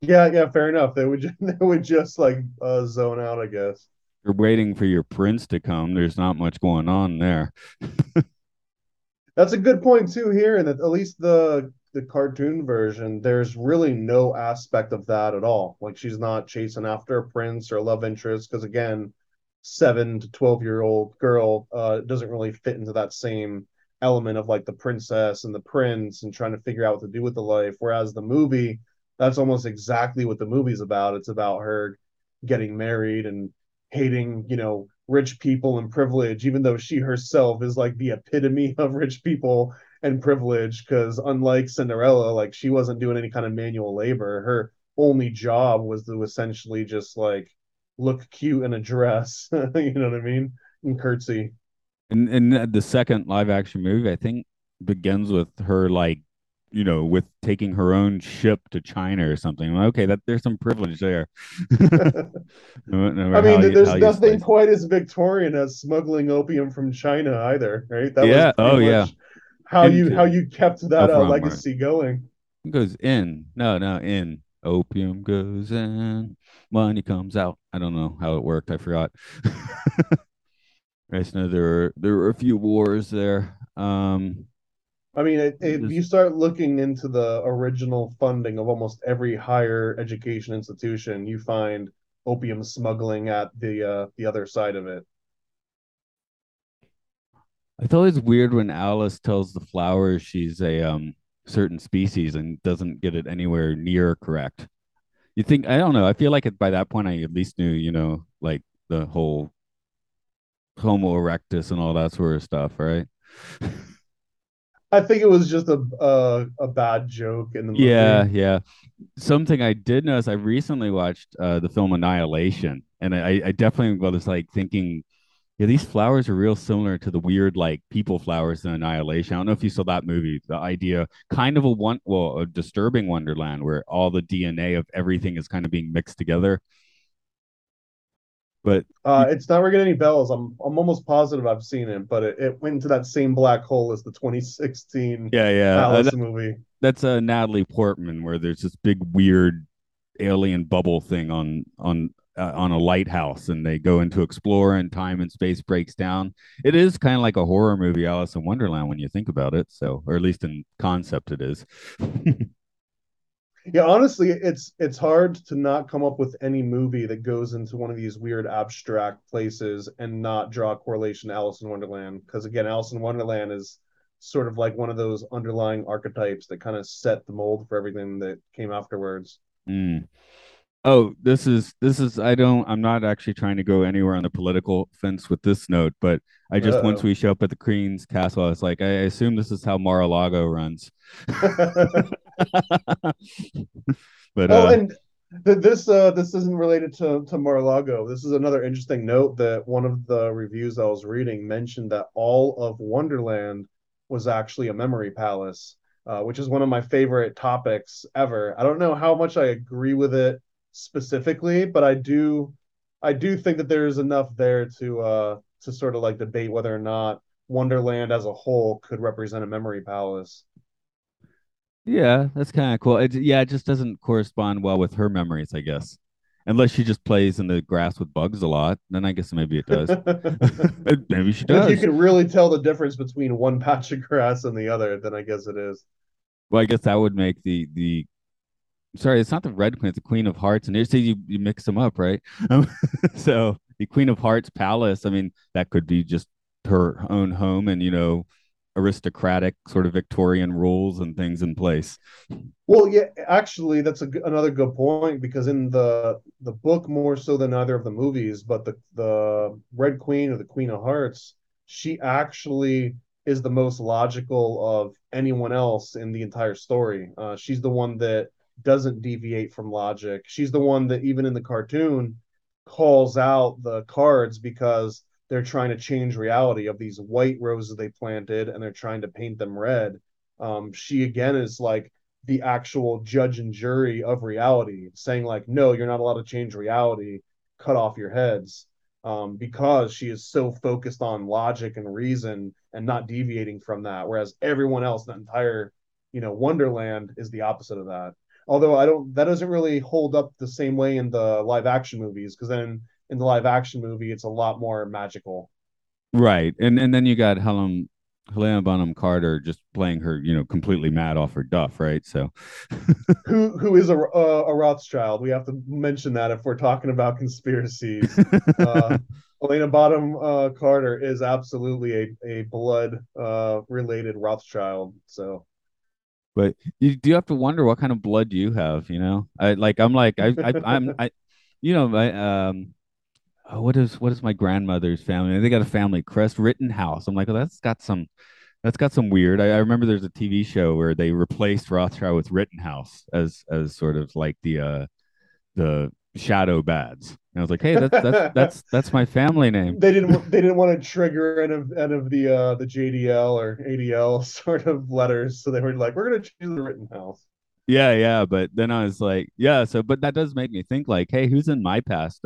Yeah, fair enough. They would just like zone out, I guess. You're waiting for your prince to come. There's not much going on there. That's a good point too here, and at least the cartoon version, there's really no aspect of that at all. Like she's not chasing after a prince or a love interest, because again, 7 to 12-year-old girl doesn't really fit into that same element of like the princess and the prince and trying to figure out what to do with the life. Whereas the movie, that's almost exactly what the movie's about. It's about her getting married and hating, you know, rich people and privilege, even though she herself is like the epitome of rich people and privilege, because unlike Cinderella, like she wasn't doing any kind of manual labor. Her only job was to essentially just like look cute in a dress, you know what I mean, and curtsy. And the second live action movie, I think, begins with her like, you know, with taking her own ship to China or something. Okay, that there's some privilege there. I mean, there's nothing quite as Victorian as smuggling opium from China either, right? That yeah. Was oh much, yeah. How you kept that legacy going? It goes in. No, in. Opium goes in. Money comes out. I don't know how it worked. I forgot. I just know there were a few wars there. I mean, if you start looking into the original funding of almost every higher education institution, you find opium smuggling at the other side of it. It's always weird when Alice tells the flowers she's a certain species and doesn't get it anywhere near correct. You think, I don't know, I feel like by that point I at least knew, you know, like the whole Homo erectus and all that sort of stuff, right? I think it was just a bad joke in the movie. Yeah. Something I did notice, I recently watched the film Annihilation, and I definitely was like thinking, yeah, these flowers are real similar to the weird, like, people flowers in Annihilation. I don't know if you saw that movie. The idea, kind of a disturbing wonderland where all the DNA of everything is kind of being mixed together. But it's not ringing any bells. I'm almost positive I've seen it, but it went into that same black hole as the 2016 Alice movie. That's Natalie Portman, where there's this big weird alien bubble thing on a lighthouse, and they go into explore, and time and space breaks down. It is kind of like a horror movie, Alice in Wonderland, when you think about it. So, or at least in concept, it is. Yeah, honestly, it's hard to not come up with any movie that goes into one of these weird abstract places and not draw a correlation to Alice in Wonderland. Because again, Alice in Wonderland is sort of like one of those underlying archetypes that kind of set the mold for everything that came afterwards. Mm. Oh, this is I'm not actually trying to go anywhere on the political fence with this note, but I just once we show up at the Queen's Castle, I was like, I assume this is how Mar-a-Lago runs. But and this isn't related to Mar-a-Lago. This is another interesting note that one of the reviews I was reading mentioned that all of Wonderland was actually a memory palace, which is one of my favorite topics ever. I don't know how much I agree with it specifically, but I do think that there's enough there to sort of like debate whether or not Wonderland as a whole could represent a memory palace. Yeah, that's kind of cool. It just doesn't correspond well with her memories, I guess. Unless she just plays in the grass with bugs a lot, then I guess maybe it does. Maybe she does. If you can really tell the difference between one patch of grass and the other, then I guess it is. Well, I guess that would make the sorry, it's not the Red Queen, it's the Queen of Hearts. And you mix them up, right? So the Queen of Hearts palace, I mean, that could be just her own home and, aristocratic sort of Victorian rules and things in place. Well, yeah, actually, that's another good point, because in the book, more so than either of the movies, but the Red Queen or the Queen of Hearts, she actually is the most logical of anyone else in the entire story. She's the one that doesn't deviate from logic. She's the one that even in the cartoon calls out the cards because they're trying to change reality of these white roses they planted, and they're trying to paint them red. She again is like the actual judge and jury of reality, saying like, no, you're not allowed to change reality, cut off your heads, because she is so focused on logic and reason and not deviating from that. Whereas everyone else in the entire, Wonderland is the opposite of that. Although that doesn't really hold up the same way in the live action movies, because then in the live action movie, it's a lot more magical. Right. And then you got Helena Bonham Carter just playing her, completely mad off her duff. Right. So who is a Rothschild. We have to mention that if we're talking about conspiracies. Helena Bonham Carter is absolutely a blood related Rothschild. So. But you do have to wonder what kind of blood you have, what is my grandmother's family? They got a family crest, Rittenhouse. I'm like, oh, that's got some weird. I remember there's a TV show where they replaced Rothschild with Rittenhouse as sort of like the shadow bads. And I was like, hey, that's my family name. They didn't want to trigger any of the JDL or ADL sort of letters, so they were like, we're gonna choose the Rittenhouse. Yeah. But then I was like, yeah. So, but that does make me think, like, hey, who's in my past?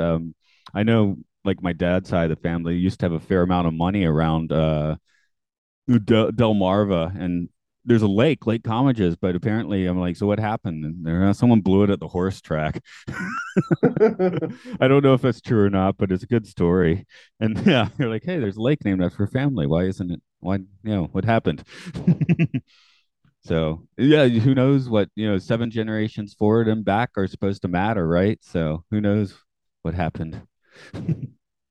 I know, like, my dad's side of the family used to have a fair amount of money around Delmarva, and there's a lake, Lake Comegys, but apparently I'm like, so what happened? And someone blew it at the horse track. I don't know if that's true or not, but it's a good story. And yeah, you're like, hey, there's a lake named after a family. Why isn't it? Why, what happened? So yeah, who knows what, 7 generations forward and back are supposed to matter, right? So who knows what happened?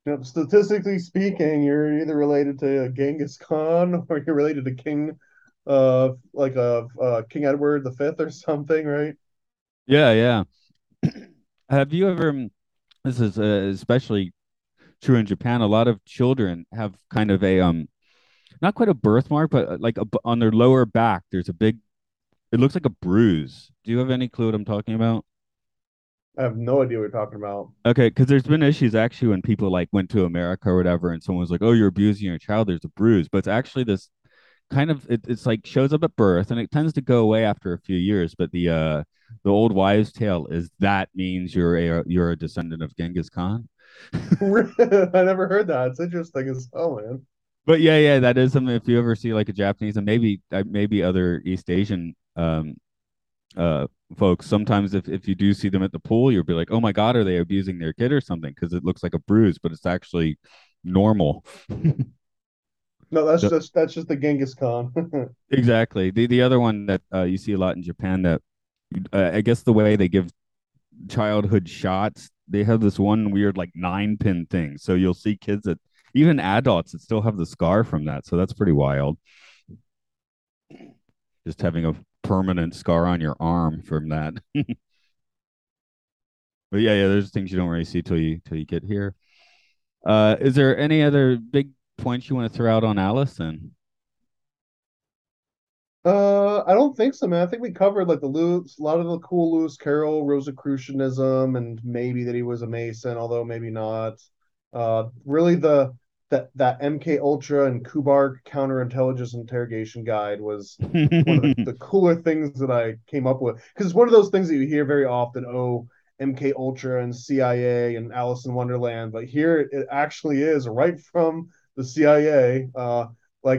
Yep, statistically speaking, you're either related to Genghis Khan or you're related to King Edward the Fifth or something, right? Yeah. Have you ever? This is especially true in Japan. A lot of children have kind of a not quite a birthmark, but like on their lower back, there's a big. It looks like a bruise. Do you have any clue what I'm talking about? I have no idea what you're talking about. Okay, because there's been issues actually when people like went to America or whatever, and someone was like, "Oh, you're abusing your child." There's a bruise, but it's actually this. Kind of it's like shows up at birth and it tends to go away after a few years, but the old wives' tale is that means you're a descendant of Genghis Khan. I never heard that. It's interesting as hell, man. But yeah, that is something. If you ever see like a Japanese and maybe other East Asian folks, sometimes if you do see them at the pool, you'll be like, oh my God, are they abusing their kid or something? Because it looks like a bruise, but it's actually normal. No, that's just the Genghis Khan. Exactly. The other one that you see a lot in Japan that I guess the way they give childhood shots, they have this one weird like 9-pin thing. So you'll see kids that even adults that still have the scar from that. So that's pretty wild. Just having a permanent scar on your arm from that. But yeah, there's things you don't really see till you get here. Is there any other big points you want to throw out on Allison? I don't think so, man. I think we covered like a lot of the cool Lewis Carroll, Rosicrucianism, and maybe that he was a Mason, although maybe not. Really, that MK Ultra and Kubark counterintelligence interrogation guide was one of the cooler things that I came up with, because it's one of those things that you hear very often. Oh, MK Ultra and CIA and Alice in Wonderland, but here it actually is right from the CIA.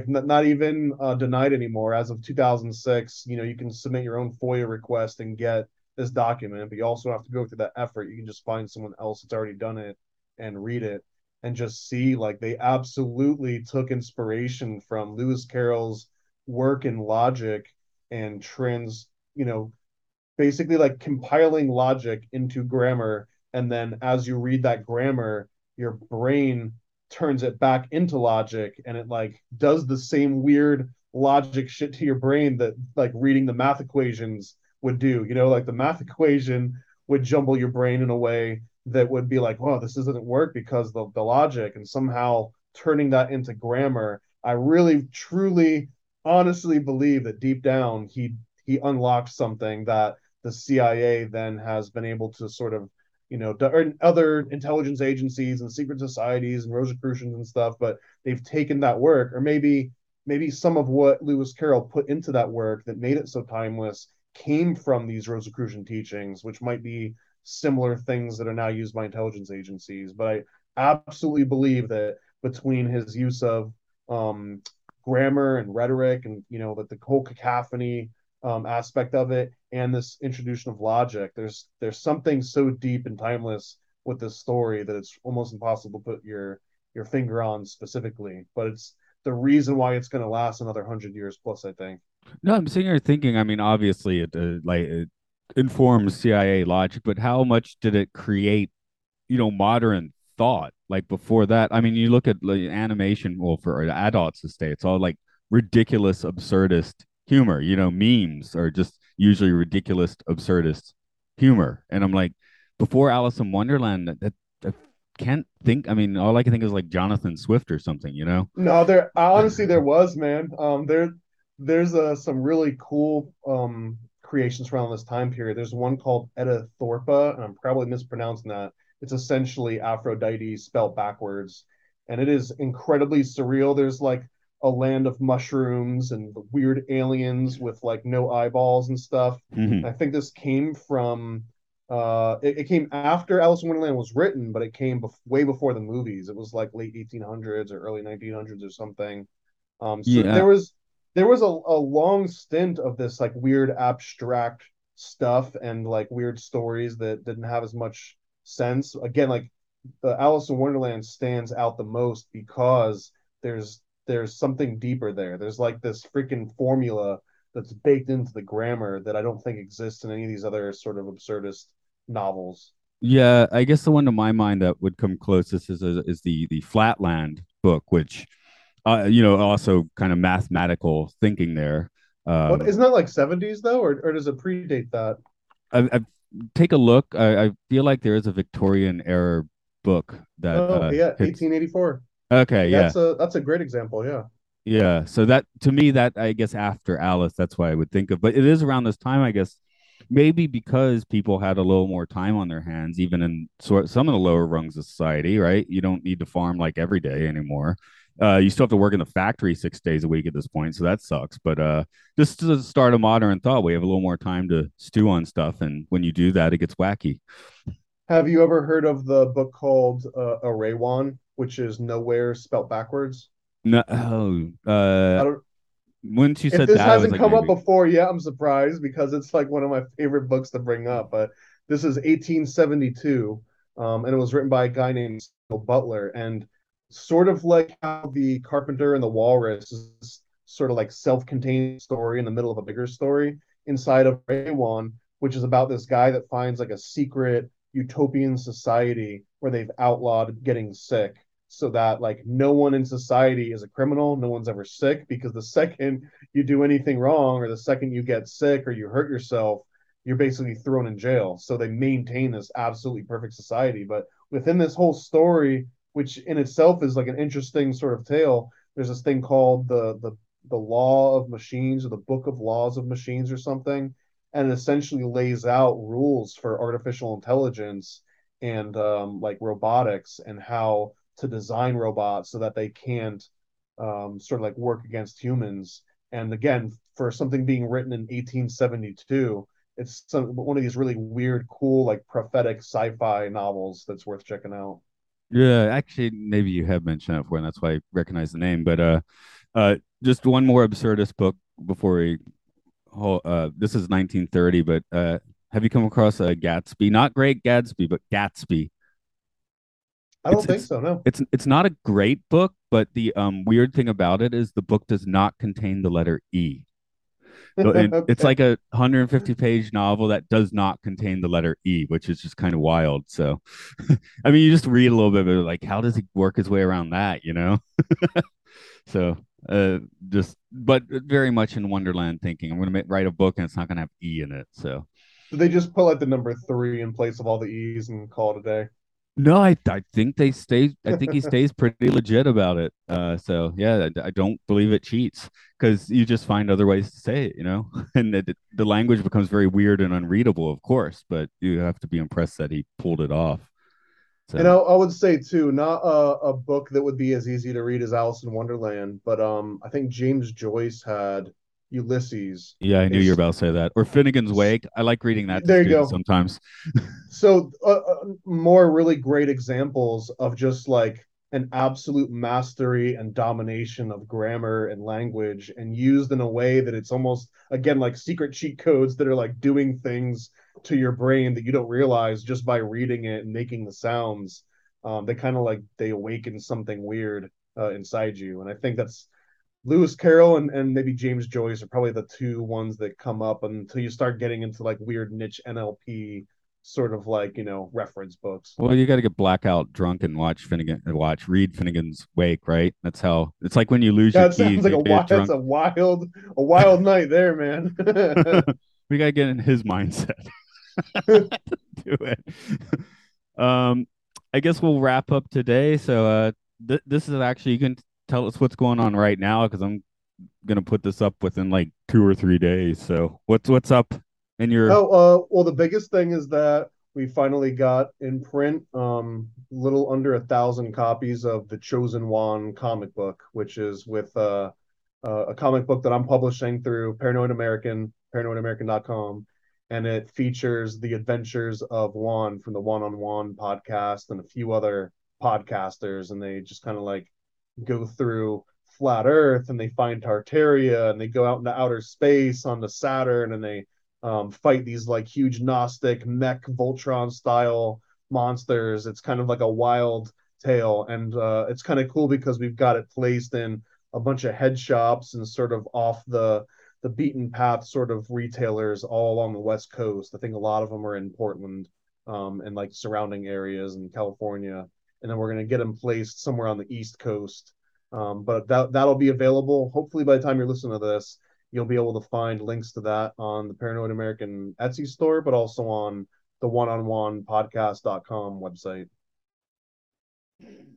Not even denied anymore. As of 2006, you can submit your own FOIA request and get this document, but you also have to go through that effort. You can just find someone else that's already done it and read it and just see like they absolutely took inspiration from Lewis Carroll's work in logic and basically like compiling logic into grammar. And then as you read that grammar, your brain turns it back into logic, and it like does the same weird logic shit to your brain that like reading the math equations would do. Like the math equation would jumble your brain in a way that would be like, well, this doesn't work because the logic, and somehow turning that into grammar. I really, truly, honestly believe that deep down he unlocked something that the CIA then has been able to sort of, other intelligence agencies and secret societies and Rosicrucians and stuff, but they've taken that work, or maybe some of what Lewis Carroll put into that work that made it so timeless came from these Rosicrucian teachings, which might be similar things that are now used by intelligence agencies. But I absolutely believe that between his use of grammar and rhetoric and that the whole cacophony aspect of it, and this introduction of logic, there's something so deep and timeless with this story that it's almost impossible to put your finger on specifically, but it's the reason why it's going to last another 100 years plus, I think. No, I'm sitting here thinking, I mean, obviously it informs CIA logic, but how much did it create modern thought? Like before that, I mean, you look at like animation, well, for adults to stay, it's all like ridiculous absurdist humor. Memes are just usually ridiculous absurdist humor, and I'm like, before Alice in Wonderland, that can't think. I mean, all I can think is like Jonathan Swift or something, No, there honestly there was, man. There's some really cool creations around this time period. There's one called Etithorpa, and I'm probably mispronouncing that. It's essentially Aphrodite spelled backwards, and it is incredibly surreal. There's like a land of mushrooms and the weird aliens with like no eyeballs and stuff. Mm-hmm. I think this came from it came after Alice in Wonderland was written, but it came way before the movies. It was like late 1800s or early 1900s or something. There was a long stint of this like weird abstract stuff and like weird stories that didn't have as much sense. Again, like the Alice in Wonderland stands out the most because there's something deeper there. There's like this freaking formula that's baked into the grammar that I don't think exists in any of these other sort of absurdist novels. Yeah, I guess the one to my mind that would come closest is the Flatland book, which, also kind of mathematical thinking there. Isn't that like 70s though, or does it predate that? I take a look. I feel like there is a Victorian era book that. Oh yeah, 1884. Okay, yeah. That's a great example, yeah. Yeah, so that, to me, that, I guess, after Alice, that's why I would think of. But it is around this time, I guess, maybe because people had a little more time on their hands, even in some of the lower rungs of society, right? You don't need to farm, like, every day anymore. You still have to work in the factory 6 days a week at this point, so that sucks. But just to start a modern thought, we have a little more time to stew on stuff, and when you do that, it gets wacky. Have you ever heard of the book called A Raywan, which is nowhere spelt backwards? No. Once you said if this that, hasn't come up before yet, I'm surprised, because it's like one of my favorite books to bring up. But this is 1872, and it was written by a guy named Butler, and sort of like how The Carpenter and the Walrus is sort of like self-contained story in the middle of a bigger story inside of Raywan, which is about this guy that finds like a secret utopian society where they've outlawed getting sick, so that like no one in society is a criminal, no one's ever sick, because the second you do anything wrong or the second you get sick or you hurt yourself, you're basically thrown in jail. So they maintain this absolutely perfect society. But within this whole story, which in itself is like an interesting sort of tale, there's this thing called the Law of Machines, or the Book of Laws of Machines or something, and it essentially lays out rules for artificial intelligence and like robotics, and how to design robots so that they can't sort of like work against humans. And again, for something being written in 1872, it's one of these really weird, cool, like prophetic sci-fi novels that's worth checking out. Yeah, actually, maybe you have mentioned it before, and that's why I recognize the name. But just one more absurdist book before we... this is 1930, but have you come across a Gatsby? Not Great Gatsby, but Gatsby. I don't think so, no. It's not a great book, but the weird thing about it is the book does not contain the letter E. So okay. It's like a 150-page novel that does not contain the letter E, which is just kind of wild. So, I mean, you just read a little bit, but like, how does he work his way around that, you know? So... but very much in Wonderland thinking. I'm going to write a book and it's not going to have E in it. So they just put like the number 3 in place of all the E's and call it a day. No, I think they stay. I think he stays pretty legit about it. So yeah, I don't believe it cheats, because you just find other ways to say it, you know. And the language becomes very weird and unreadable, of course. But you have to be impressed that he pulled it off. So. And I would say, too, not a book that would be as easy to read as Alice in Wonderland, but I think James Joyce had Ulysses. Yeah, I knew you were about to say that. Or Finnegans Wake. I like reading that there you go. Sometimes. So more really great examples of just like an absolute mastery and domination of grammar and language, and used in a way that it's almost, again, like secret cheat codes that are like doing things to your brain that you don't realize just by reading it and making the sounds. They kind of like they awaken something weird inside you. And I think that's Lewis Carroll and maybe James Joyce are probably the two ones that come up until you start getting into like weird niche NLP sort of like, you know, reference books. Well, you got to get blackout drunk and read Finnegans Wake, right? That's how it's like when you lose your keys. Like that's a wild night there, man. We got to get in his mindset. Do it. I guess we'll wrap up today. So this is actually, you can tell us what's going on right now, because I'm gonna put this up within like 2 or 3 days. So what's up in your? Well, the biggest thing is that we finally got in print little under 1,000 copies of the Chosen One comic book, which is with a comic book that I'm publishing through Paranoid American, paranoidamerican.com. And it features the adventures of Juan from the One-on-One podcast and a few other podcasters. And they just kind of like go through flat Earth, and they find Tartaria, and they go out into outer space onto Saturn, and they fight these like huge Gnostic mech Voltron style monsters. It's kind of like a wild tale. And it's kind of cool because we've got it placed in a bunch of head shops and sort of off the beaten path sort of retailers all along the West Coast. I think a lot of them are in Portland and like surrounding areas in California. And then we're going to get them placed somewhere on the East Coast. But that'll be available. Hopefully by the time you're listening to this, you'll be able to find links to that on the Paranoid American Etsy store, but also on the oneononepodcast.com website.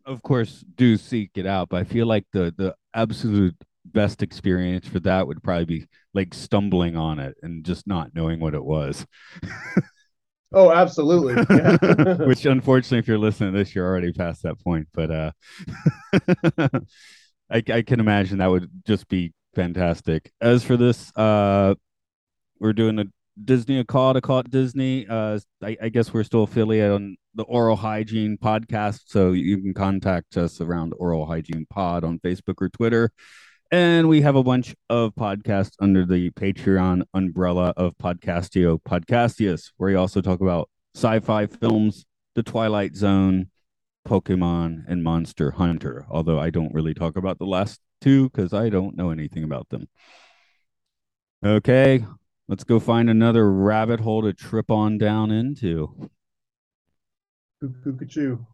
Of course, do seek it out. But I feel like the absolute best experience for that would probably be like stumbling on it and just not knowing what it was. Oh, absolutely. Yeah. Which unfortunately, if you're listening to this, you're already past that point, but I can imagine that would just be fantastic. As for this, we're doing a Disney a call to call it Disney. I guess we're still affiliated on the Oral Hygiene Podcast, so you can contact us around Oral Hygiene Pod on Facebook or Twitter. And we have a bunch of podcasts under the Patreon umbrella of Podcastio Podcastius, where we also talk about sci-fi films, The Twilight Zone, Pokemon, and Monster Hunter. Although I don't really talk about the last two because I don't know anything about them. Okay, let's go find another rabbit hole to trip on down into. Cuckoo-choo.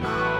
Thank you.